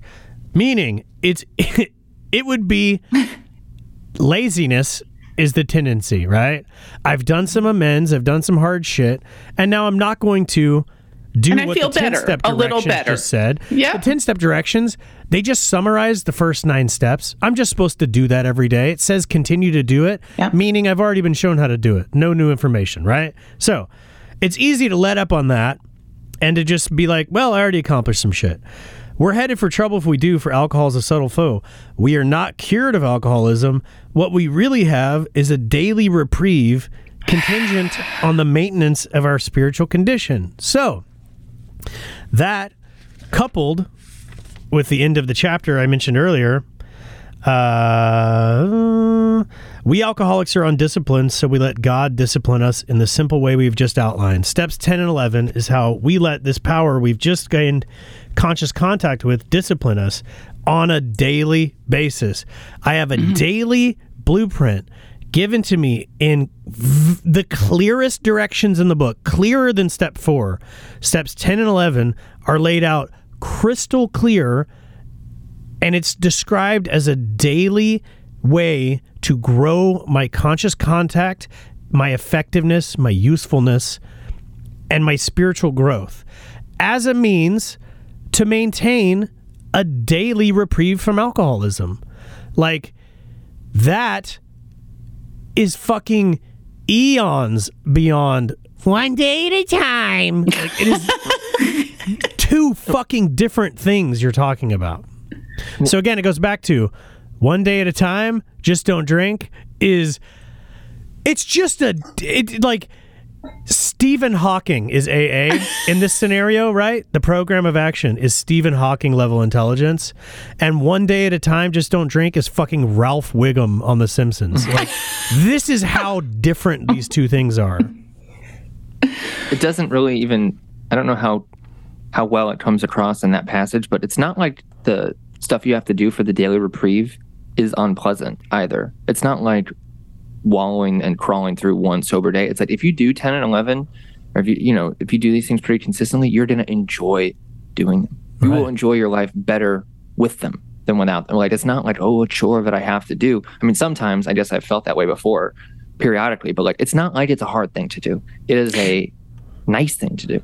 Meaning, it's it, it would be laziness is the tendency, right? I've done some amends, I've done some hard shit, and now I'm not going to do and what I feel the ten-step directions just said. Yep. The ten-step directions, they just summarize the first nine steps. I'm just supposed to do that every day. It says continue to do it, yep. meaning I've already been shown how to do it. No new information, right? So... it's easy to let up on that and to just be like, well, I already accomplished some shit. We're headed for trouble if we do, for alcohol is a subtle foe. We are not cured of alcoholism. What we really have is a daily reprieve contingent on the maintenance of our spiritual condition. So, that coupled with the end of the chapter I mentioned earlier, Uh, we alcoholics are undisciplined, so we let God discipline us in the simple way we've just outlined. Steps ten and eleven is how we let this power we've just gained conscious contact with discipline us on a daily basis. I have a mm-hmm. daily blueprint given to me in v- the clearest directions in the book, clearer than step four. Steps ten and eleven are laid out crystal clear. And it's described as a daily way to grow my conscious contact, my effectiveness, my usefulness, and my spiritual growth as a means to maintain a daily reprieve from alcoholism. Like, that is fucking eons beyond one day at a time. Like, it is two fucking different things you're talking about. So again, it goes back to one day at a time, just don't drink, is, it's just a, it, like, Stephen Hawking is A A in this scenario, right? The program of action is Stephen Hawking level intelligence, and one day at a time, just don't drink is fucking Ralph Wiggum on The Simpsons. Like, this is how different these two things are. It doesn't really even, I don't know how, how well it comes across in that passage, but it's not like the stuff you have to do for the daily reprieve is unpleasant either. It's not like wallowing and crawling through one sober day. It's like if you do ten and eleven, or if you you know if you do these things pretty consistently, you're gonna enjoy doing them. You right. will enjoy your life better with them than without them. Like, it's not like, oh, a chore that I have to do. I mean, sometimes I guess I've felt that way before periodically, but like, it's not like it's a hard thing to do. It is a nice thing to do.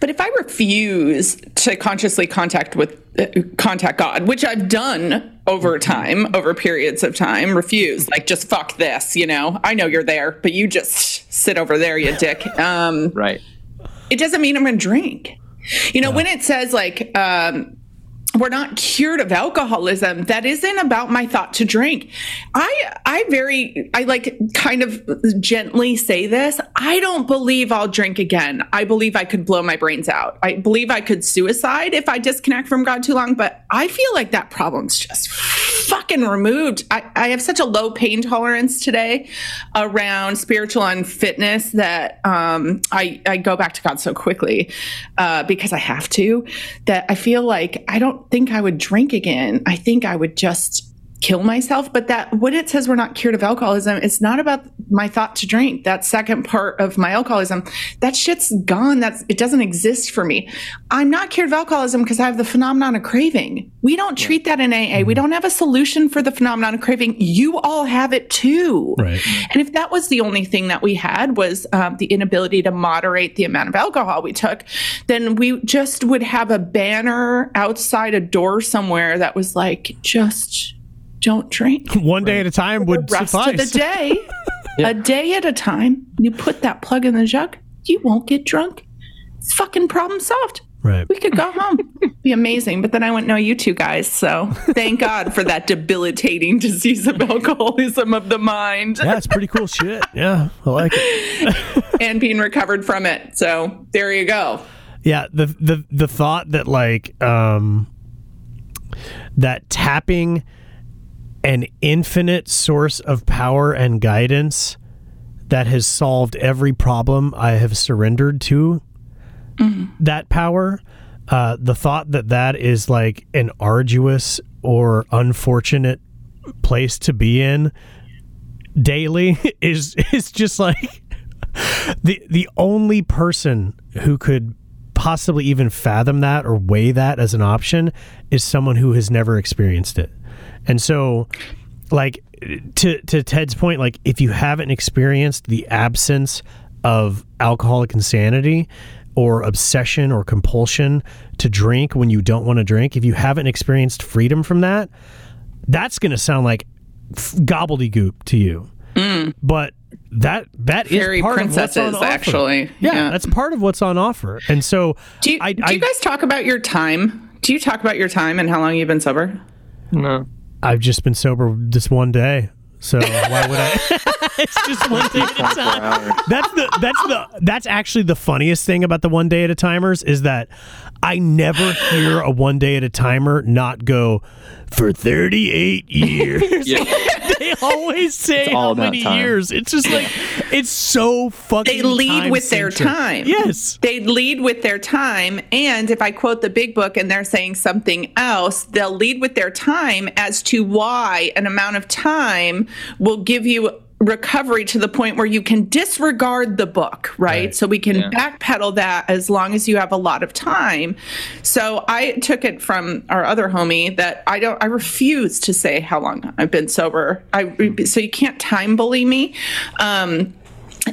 But if I refuse to consciously contact with uh, contact God, which I've done over time, over periods of time, refuse, like, just fuck this, you know, I know you're there, but you just sit over there, you dick. Um, right. It doesn't mean I'm going to drink. You know, yeah. when it says like, um, we're not cured of alcoholism, that isn't about my thought to drink. I, I very, I like kind of gently say this. I don't believe I'll drink again. I believe I could blow my brains out. I believe I could suicide if I disconnect from God too long, but I feel like that problem's just fucking removed. I, I have such a low pain tolerance today around spiritual and fitness that, um, I, I go back to God so quickly, uh, because I have to, that I feel like I don't think I would drink again. I think I would just kill myself. But that when it says we're not cured of alcoholism, it's not about my thought to drink. That second part of my alcoholism, that shit's gone. That's, it doesn't exist for me. I'm not cured of alcoholism because I have the phenomenon of craving. We don't treat that in A A. We don't have a solution for the phenomenon of craving. You all have it too. Right. And if that was the only thing that we had was um, the inability to moderate the amount of alcohol we took, then we just would have a banner outside a door somewhere that was like, just don't drink. One day right. at a time would the rest suffice. Of the day, yeah. a day at a time. You put that plug in the jug, you won't get drunk. It's fucking problem solved. Right. We could go home. It'd be amazing. But then I wouldn't know you two guys. So thank God for that debilitating disease of alcoholism of the mind. Yeah, it's pretty cool shit. Yeah, I like it. And being recovered from it. So there you go. Yeah, the the the thought that like um, that tapping an infinite source of power and guidance that has solved every problem I have surrendered to mm-hmm. that power. Uh, the thought that that is like an arduous or unfortunate place to be in daily is, is just like the, the only person who could possibly even fathom that or weigh that as an option is someone who has never experienced it. And so, like, to to Ted's point, like, if you haven't experienced the absence of alcoholic insanity or obsession or compulsion to drink when you don't want to drink, if you haven't experienced freedom from that, that's going to sound like gobbledygook to you. Mm. But that that Fairy is part princesses, of what's on offer. Actually, yeah, yeah, that's part of what's on offer. And so, do you, I, do you I, guys talk about your time? Do you talk about your time and how long you've been sober? No. I've just been sober this one day, so why would I? It's just one day at a time. That's the that's the that's actually the funniest thing about the one day at a timers is that I never hear a one day at a timer not go for thirty-eight years. Yeah. They always say how many time. years. It's just like it's so fucking. They lead time with centric. Their time. Yes, they lead with their time. And if I quote the Big Book and they're saying something else, they'll lead with their time as to why an amount of time will give you recovery to the point where you can disregard the book, right? right. So we can yeah. backpedal that as long as you have a lot of time. So I took it from our other homie that I don't, I refuse to say how long I've been sober. I mm-hmm. So you can't time bully me. Um,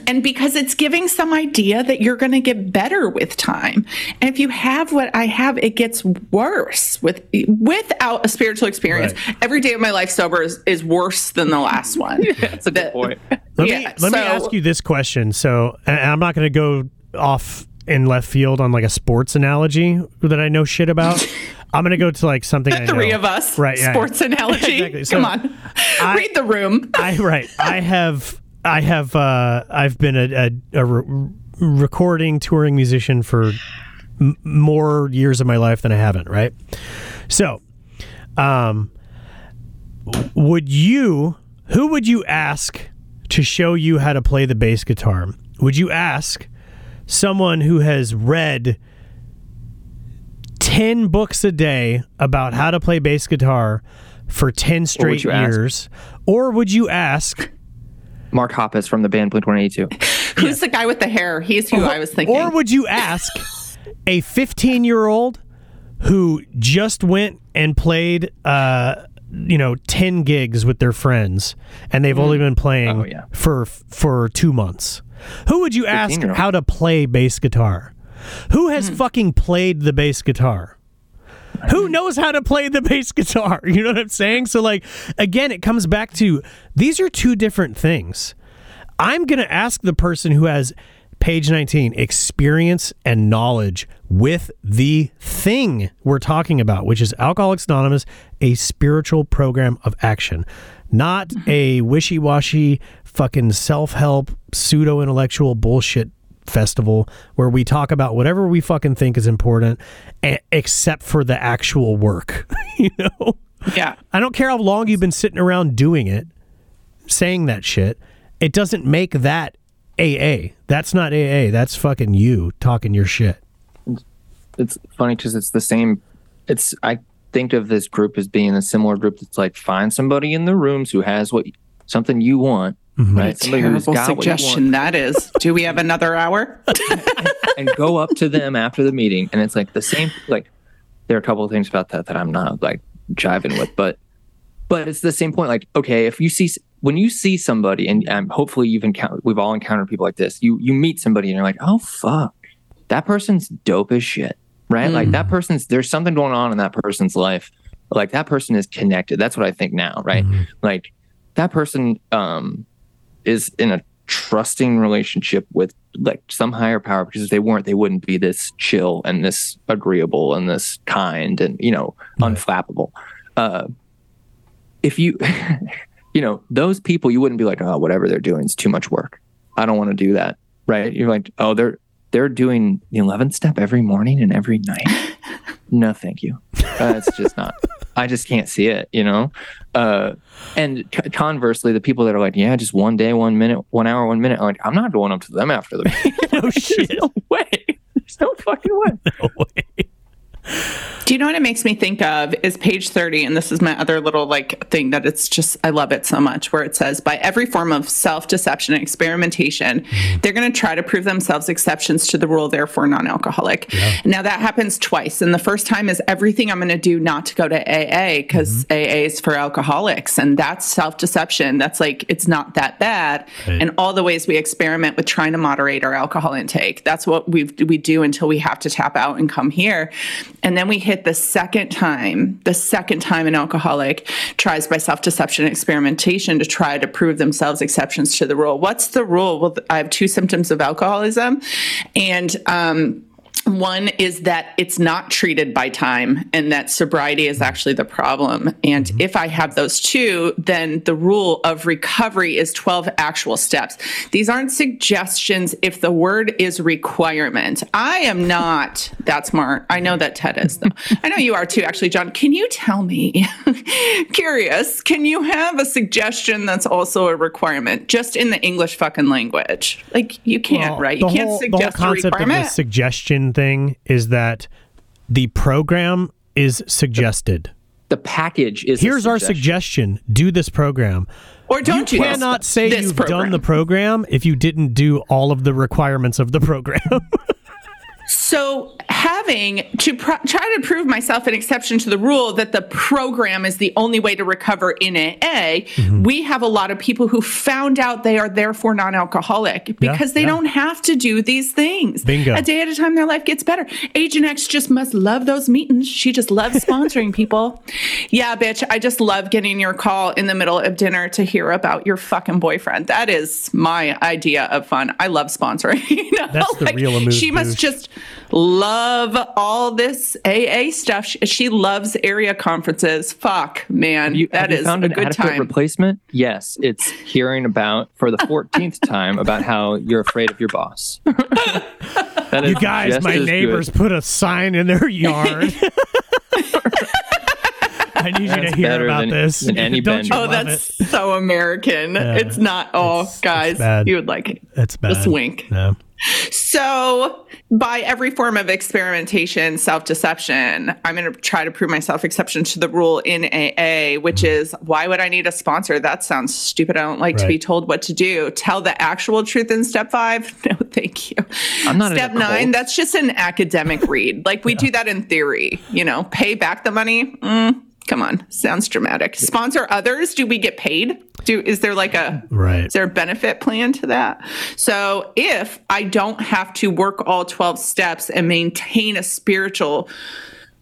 And because it's giving some idea that you're going to get better with time. And if you have what I have, it gets worse with without a spiritual experience. Right. Every day of my life sober is, is worse than the last one. Yeah, that's a good that, point. Let, yeah, me, let so, me ask you this question. So and I'm not going to go off in left field on like a sports analogy that I know shit about. I'm going to go to like something the I know. Three of us. Right. Sports yeah, yeah. analogy. Exactly. So Come on. I, Read the room. I Right. I have... I have uh, I've been a, a, a re- recording touring musician for m- more years of my life than I haven't, right? So, um, would you? Who would you ask to show you how to play the bass guitar? Would you ask someone who has read ten books a day about how to play bass guitar for ten straight years, ask? or would you ask? Mark Hoppus from the band Blink one eighty-two. Who's the guy with the hair? He's who or, I was thinking. Or would you ask a fifteen-year-old who just went and played, uh, you know, ten gigs with their friends, and they've mm. only been playing oh, yeah. for for two months? Who would you ask how to play bass guitar? Who has mm. fucking played the bass guitar? Who knows how to play the bass guitar? You know what I'm saying? So, like, again, it comes back to these are two different things. I'm going to ask the person who has, page nineteen, experience and knowledge with the thing we're talking about, which is Alcoholics Anonymous, a spiritual program of action, not a wishy-washy fucking self-help pseudo-intellectual bullshit festival where we talk about whatever we fucking think is important a- except for the actual work. You know? Yeah. I don't care how long you've been sitting around doing it, saying that shit. It doesn't make that A A. That's not A A. That's fucking you talking your shit. It's funny because it's the same. It's I think of this group as being a similar group that's like, find somebody in the rooms who has what something you want. Mm-hmm. Right? Somebody who's got suggestion what you want. That is. Do we have another hour? and, and go up to them after the meeting, and it's like the same. Like there are a couple of things about that that I'm not like jiving with, but but it's the same point. Like, okay, if you see. When you see somebody, and um, hopefully you've encountered, we've all encountered people like this, you you meet somebody and you're like, oh, fuck, that person's dope as shit, right? Mm. Like that person's, there's something going on in that person's life. Like that person is connected. That's what I think now, right? Mm. Like that person um, is in a trusting relationship with like some higher power, because if they weren't, they wouldn't be this chill and this agreeable and this kind and, you know, right. unflappable. Uh, if you... You know, those people, you wouldn't be like, oh, whatever they're doing is too much work. I don't want to do that, right? You're like, oh, they're they're doing the eleventh step every morning and every night. No, thank you. Uh, it's just not. I just can't see it, you know? Uh, and c- conversely, the people that are like, yeah, just one day, one minute, one hour, one minute. I'm like, I'm not going up to them after the meeting. Oh, like, shit. There's no way. There's no fucking way. No way. Do you know what it makes me think of is page thirty, and this is my other little like thing that it's just, I love it so much, where it says, by every form of self-deception and experimentation, they're going to try to prove themselves exceptions to the rule, therefore non-alcoholic. Yeah. Now that happens twice, and the first time is everything I'm going to do not to go to A A, because mm-hmm. A A is for alcoholics, and that's self-deception. That's like, it's not that bad, right. And all the ways we experiment with trying to moderate our alcohol intake. That's what we we do until we have to tap out and come here. And then we hit the second time, the second time an alcoholic tries by self-deception and experimentation to try to prove themselves exceptions to the rule. What's the rule? Well, I have two symptoms of alcoholism. And, um, one is that it's not treated by time, and that sobriety is actually the problem. And mm-hmm. if I have those two, then the rule of recovery is twelve actual steps. These aren't suggestions if the word is requirement. I am not that smart. I know that Ted is, though. I know you are, too, actually, John. Can you tell me, curious, can you have a suggestion that's also a requirement, just in the English fucking language? Like, you can't, well, right? You can't whole, suggest the whole a requirement. Of the suggestion thing is that the program is suggested. The package is here's our suggestion. Do this program. Or don't you? You cannot say you've program. done the program if you didn't do all of the requirements of the program. So having to pro- try to prove myself an exception to the rule that the program is the only way to recover in A A, mm-hmm. we have a lot of people who found out they are therefore non-alcoholic because yeah, they yeah. don't have to do these things. Bingo. A day at a time, their life gets better. Agent X just must love those meetings. She just loves sponsoring people. Yeah, bitch, I just love getting your call in the middle of dinner to hear about your fucking boyfriend. That is my idea of fun. I love sponsoring. You know? That's the like, real move. She must just... love all this A A stuff. She, she loves area conferences. Fuck, man, you, that is found a an good time. Replacement? Yes, it's hearing about for the fourteenth time about how you're afraid of your boss. That is you guys, my neighbors good. Put a sign in their yard. I need that's you to hear about than, this. Than any Don't oh, that's it? So American. Yeah, it's not. Oh, it's, guys, it's you would like it. It's bad. Just wink. No. So by every form of experimentation, self-deception, I'm going to try to prove myself exception to the rule in A A, which is, why would I need a sponsor? That sounds stupid. I don't like right. to be told what to do. Tell the actual truth in step five. No, thank you. I'm not step nine, that's just an academic read. Like we yeah. do that in theory, you know, pay back the money. Mm. Come on. Sounds dramatic. Sponsor others. Do we get paid? Do is there like a right. Is there a benefit plan to that? So if I don't have to work all twelve steps and maintain a spiritual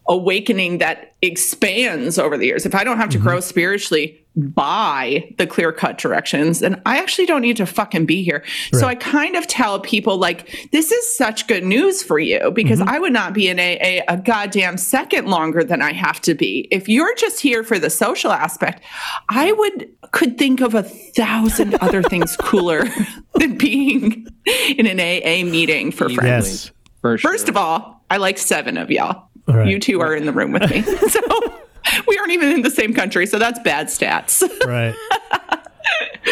awakening that expands over the years, if I don't have to mm-hmm. grow spiritually by the clear-cut directions, and I actually don't need to fucking be here. Right. So I kind of tell people, like, this is such good news for you, because mm-hmm. I would not be in A A a goddamn second longer than I have to be. If you're just here for the social aspect, I would could think of a thousand other things cooler than being in an A A meeting for friends. Yes, for sure. First of all, I like seven of y'all. All right. You two are in the room with me. So... we aren't even in the same country, so that's bad stats. Right.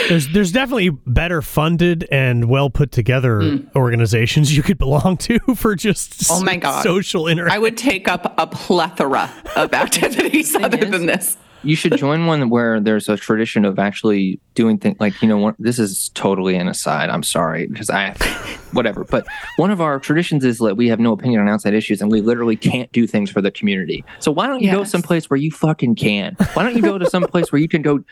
There's there's definitely better funded and well put together mm. organizations you could belong to for just oh my God. social interaction. I would take up a plethora of activities other is. than this. You should join one where there's a tradition of actually doing things like, you know, one, this is totally an aside. I'm sorry, because I, whatever. But one of our traditions is that we have no opinion on outside issues and we literally can't do things for the community. So why don't you yes. go someplace where you fucking can? Why don't you go to someplace where you can go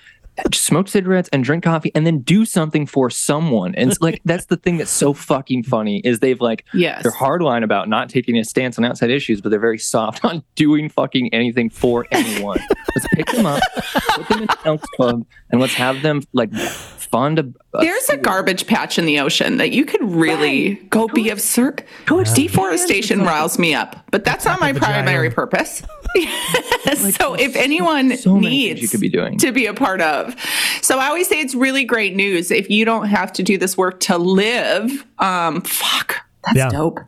smoke cigarettes and drink coffee and then do something for someone? And it's like, that's the thing that's so fucking funny is they've like, yes. they're hardline about not taking a stance on outside issues, but they're very soft on doing fucking anything for anyone. Let's pick them up, put them in the elks club, and let's have them like fund a, a There's food. a garbage patch in the ocean that you could really right. go, go be of ser- go Deforestation yeah. riles me up, but that's not my primary purpose. Like, so if anyone so needs you could be doing. to be a part of. So I always say it's really great news if you don't have to do this work to live. Um, fuck, that's yeah. dope.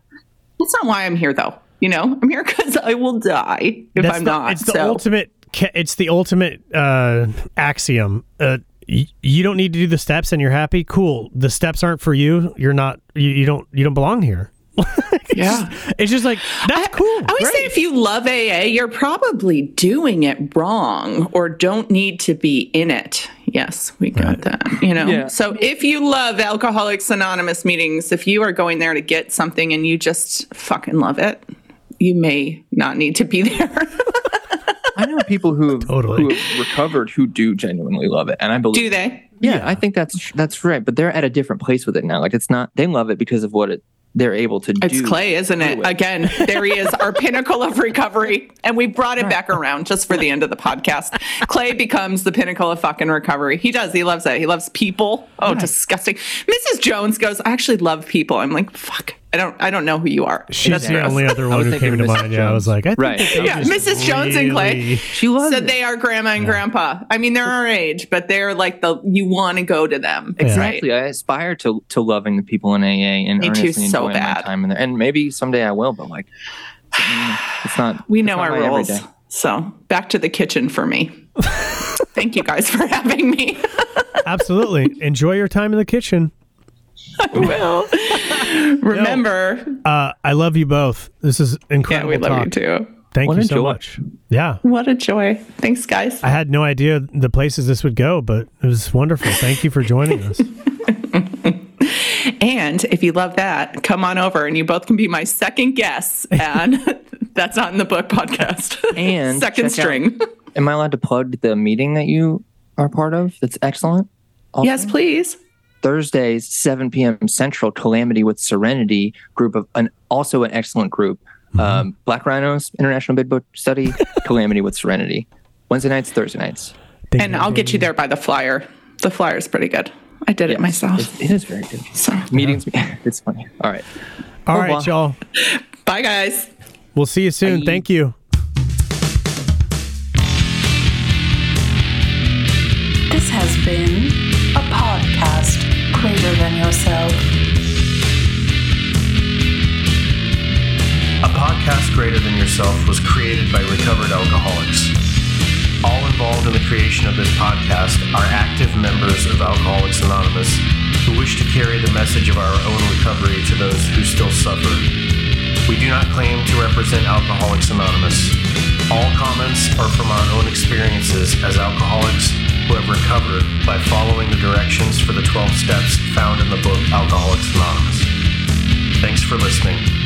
That's not why I'm here, though. You know, I'm here because I will die if that's I'm the, not. It's so. the ultimate. It's the ultimate uh, axiom. Uh, y- you don't need to do the steps, and you're happy. Cool. The steps aren't for you. You're not. You, you don't. You don't belong here. It's yeah, just, it's just like that's I, cool. I always great. say if you love A A, you're probably doing it wrong or don't need to be in it. Yes, we got right. that. You know. Yeah. So if you love Alcoholics Anonymous meetings, if you are going there to get something and you just fucking love it, you may not need to be there. I know people who have, totally. who have recovered who do genuinely love it, and I believe. Do they? Yeah, yeah, I think that's that's right. But they're at a different place with it now. Like it's not they love it because of what it. They're able to do. It's Clay, isn't it? it? Again, there he is, our pinnacle of recovery. And we brought it back around just for the end of the podcast. Clay becomes the pinnacle of fucking recovery. He does. He loves it. He loves people. Oh, nice. Disgusting. Missus Jones goes, I actually love people. I'm like, fuck. I don't I don't know who you are. She's That's the gross. only other one who came to mind. Jones. Yeah, I was like, I think right. Yeah, Missus Really... Jones and Clay. She loves So it. They are grandma and yeah. grandpa. I mean, they're our age, but they're like the, you want to go to them. Exactly. Yeah. I aspire to to loving the people in A A and Me earnestly too, so enjoying bad. my time in there. And maybe someday I will, but like, it's not We it's know not our rules. So back to the kitchen for me. Thank you guys for having me. Absolutely. Enjoy your time in the kitchen. I will. Remember. No. Uh, I love you both. This is incredible. Yeah, we love talk. you too. Thank what you so joy. much. Yeah. What a joy. Thanks, guys. I had no idea the places this would go, but it was wonderful. Thank you for joining us. And if you love that, come on over and you both can be my second guests. And that's not in the book podcast. And second string. Out, am I allowed to plug the meeting that you are part of? That's excellent. All yes, time? please. Thursdays, seven p.m. Central, Calamity with Serenity group of an also an excellent group. Mm-hmm. Um, Black Rhinos International Big Book Study, Calamity with Serenity. Wednesday nights, Thursday nights. Thank and you. I'll get you there by the flyer. The flyer is pretty good. I did yes, it myself. It is very good. So meetings, yeah. It's funny. All right. All right, well. y'all. Bye, guys. We'll see you soon. Bye. Thank you. This has been a podcast Greater Than Yourself. A podcast Greater Than Yourself was created by recovered alcoholics. All involved in the creation of this podcast are active members of Alcoholics Anonymous who wish to carry the message of our own recovery to those who still suffer. We do not claim to represent Alcoholics Anonymous. All comments are from our own experiences as alcoholics who have recovered by following the directions for the twelve steps found in the book Alcoholics Anonymous. Thanks for listening.